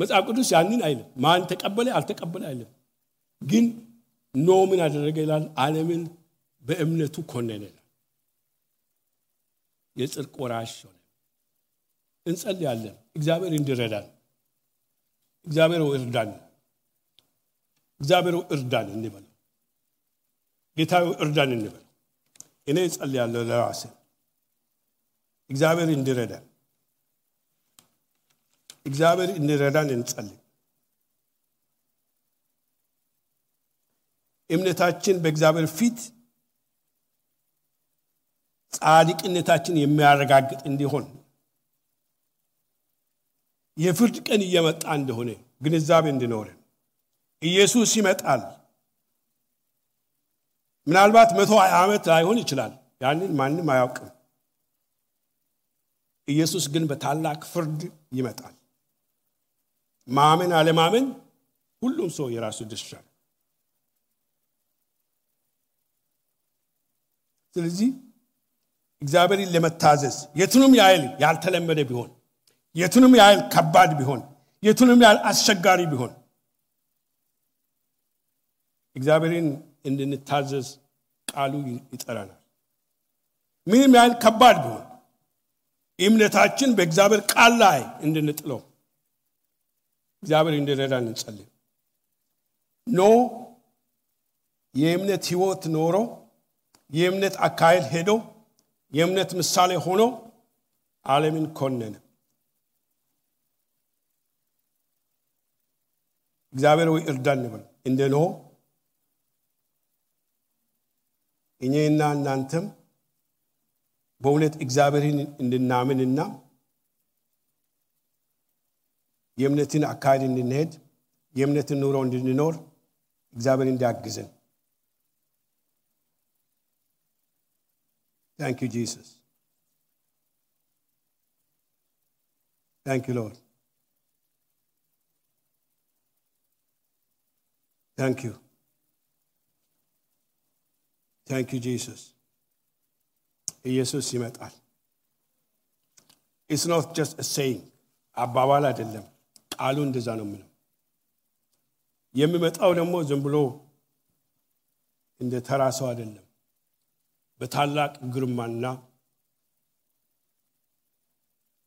መጽሐፍ ቅዱስ ያንን አይልም ማን ተቀበለ አልተቀበለ አይልም ግን ነው ምን አደረገ ይላል ዓለምን በእምነቱ ኮነነ የጽድቅ ወራሽ ሆነ እንጸልያለን እግዚአብሔር እንዲረዳን እግዚአብሔር ወርዳን እግዚአብሔር ወርዳን እንበል ጌታው እርዳን እንበል እኔ ጸልያለሁ ለራሴ እግዚአብሔር እንዲረዳ እግዚአብሔር እንረዳን እንጸልይ እምነታችን በእግዚአብሔር ፊት ጻድቅነታችን የሚያረጋግጥ እንዲሆን የፍርድ ቀን እየመጣ እንደሆነ ግንዛቤ እንዲኖረን ኢየሱስ ይመጣል ምናልባት መቶ ሃያ ዓመት ላይሆን ይችላል ያንን ማንም አያውቅም ኢየሱስ ግን በታላቅ ፍርድ ይመጣል ማመን አለማመን ሁሉም ሰው የራሱ ድርሻ ስለዚህ እግዚአብሔርን ለመታዘዝ የቱንም ያህል ያልተለመደ ቢሆን የቱንም ያህል ከባድ ቢሆን የቱንም ያህል አስቸጋሪ ቢሆን እግዚአብሔርን እንድንታዘዝ ቃሉ ይጠራናል ምንም ያህል ከባድ ቢሆን እምነታችን በእግዚአብሔር ቃል ላይ እንድንጥለው እግዚአብሔር እንድንረዳን እንጸልይ ኖ የእምነት ህይወት ኖሮ የእምነት አካይል ሄዶ የእምነት ምሳሌ ሆኖ ዓለምን ኮነነ እግዚአብሔር ወይ እርዳን ነበር እንደኖ እኛና እናንተም በእውነት እግዚአብሔርን እንድናምንና የእምነትን አካሄድ እንድንሄድ የእምነትን ኑሮ እንድንኖር እግዚአብሔር እንዲያግዘን Thank you, Jesus. Thank you, Lord. Thank you. Thank you, Jesus. Jesus ይመጣል. It's not just a saying. አባባል አይደለም. ቃሉ እንደዛ ነው ምንም. የሚመጣው ደግሞ ዝም ብሎ እንደ ተራ ሰው አይደለም. በታላቅ ግርማና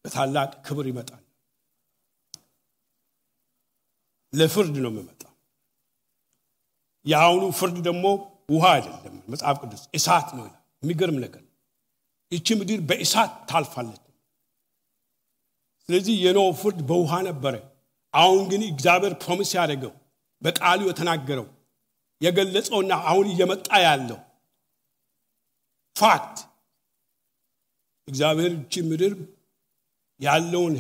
በታላቅ ክብር ይመጣል ለፍርድ ነው የሚመጣው ያውኑ ፍርድ ደግሞ ውሃ አይደለም መጽሐፍ ቅዱስ እሳት ነው የሚገርም ነገር እቺ ምድር በእሳት ታልፋለች ስለዚህ የኖህ ፍርድ በውሃ ነበር አሁን ግን እግዚአብሔር ፕሮሚስ ያደረገው በቃሉ የተናገረው የገለጸውና አሁን እየመጣ ያለው fact እግዚአብሔር ጅምድር ያለውን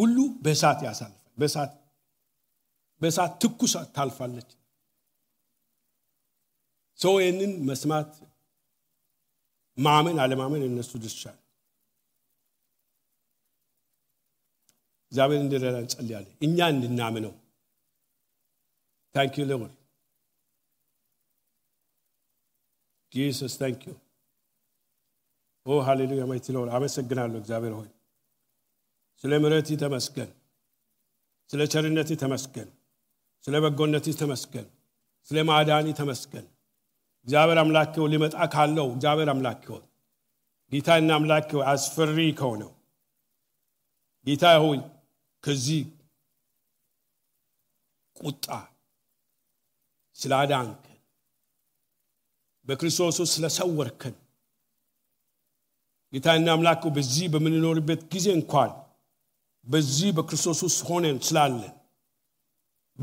ሁሉ በእሳት ያሳልፋል በእሳት በእሳት ትኩሳት ታልፋለች ሰውየንን መስማት ማመን አለማመን እነሱ ድርሻል እግዚአብሔር እንደራን ጸልያለ እኛ እንድናምነው thank you lord jesus thank you Oh hallelujah my Lord አመሰግናለሁ እግዚአብሔር ሆይ ስለ ምሕረትህ ተመስገን ስለ ቸርነትህ ተመስገን ስለ በጎነትህ ተመስገን ስለ ማዳንህ ተመስገን እግዚአብሔር አምላክ ሆይ ሊመጣ ካለው እግዚአብሔር አምላክ ሆይ ጌታና አምላክ ሆይ አስፈሪ ከሆነው ጌታ ሆይ ከዚህ ቁጣ ስላዳንክ በክርስቶስ ስለሰወርከን ጌታና አምላክ በዚህ በመንኖርበት ጊዜ እንኳን በዚህ በክርስቶስ ውስጥ ሆነን ስላለን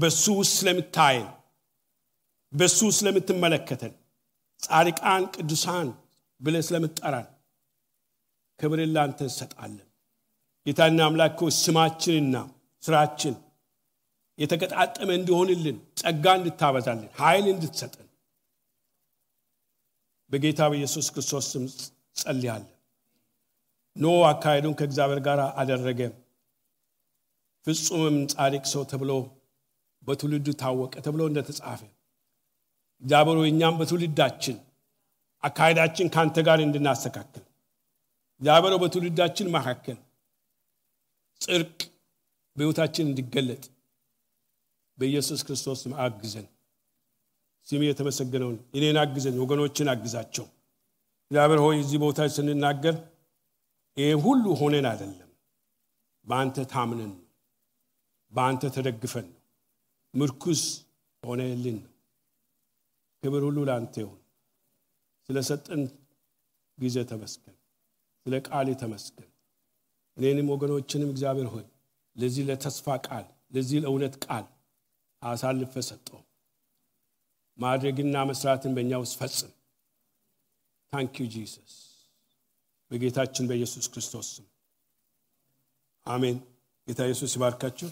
በሱ ስለምታየን በሱ ስለምትመለከተን ጻድቃን ቅዱሳን ብለህ ስለምትጠራን ክብር ላንተ እንሰጣለን ጌታና አምላክ ስማችንና ስራችን የተቀጣጠመ እንዲሆንልን ጸጋ እንድታበዛልን ኃይል እንድትሰጠን በጌታ በኢየሱስ ክርስቶስ ስም ጸልያለሁ ኖህ አካሄዱን ከእግዚአብሔር ጋር አደረገ ፍጹምም ጻድቅ ሰው ተብሎ በትውልዱ ታወቀ ተብሎ እንደተጻፈ እግዚአብሔር ወኛም በትውልዳችን አካሄዳችን ካንተ ጋር እንድናስተካክል እግዚአብሔር በትውልዳችን መካከል ጽድቅ በሕይወታችን እንዲገለጥ በኢየሱስ ክርስቶስ ስም አግዘን ስሜ የተመሰገነውን እኔን አግዘን ወገኖችን አግዛቸው እግዚአብሔር ሆይ እዚህ ቦታ ስንናገር ይሄ ሁሉ ሆነን አይደለም በአንተ ታምነን በአንተ ተደግፈን ምርኩስ ሆነልን ክብር ሁሉ ላንተ ይሁን ስለሰጠን ጊዜ ተመስገን ስለ ቃልህ ተመስገን እኔንም ወገኖችንም እግዚአብሔር ሆይ لزي لا تسفى قال لزي الاولاد قال አሳልፈ ሰጠው ማድረግና መስራትን በእኛው ስፈጽም Thank you Jesus በጌታችን በኢየሱስ ክርስቶስ አሜን ጌታ ኢየሱስ ይባርካችሁ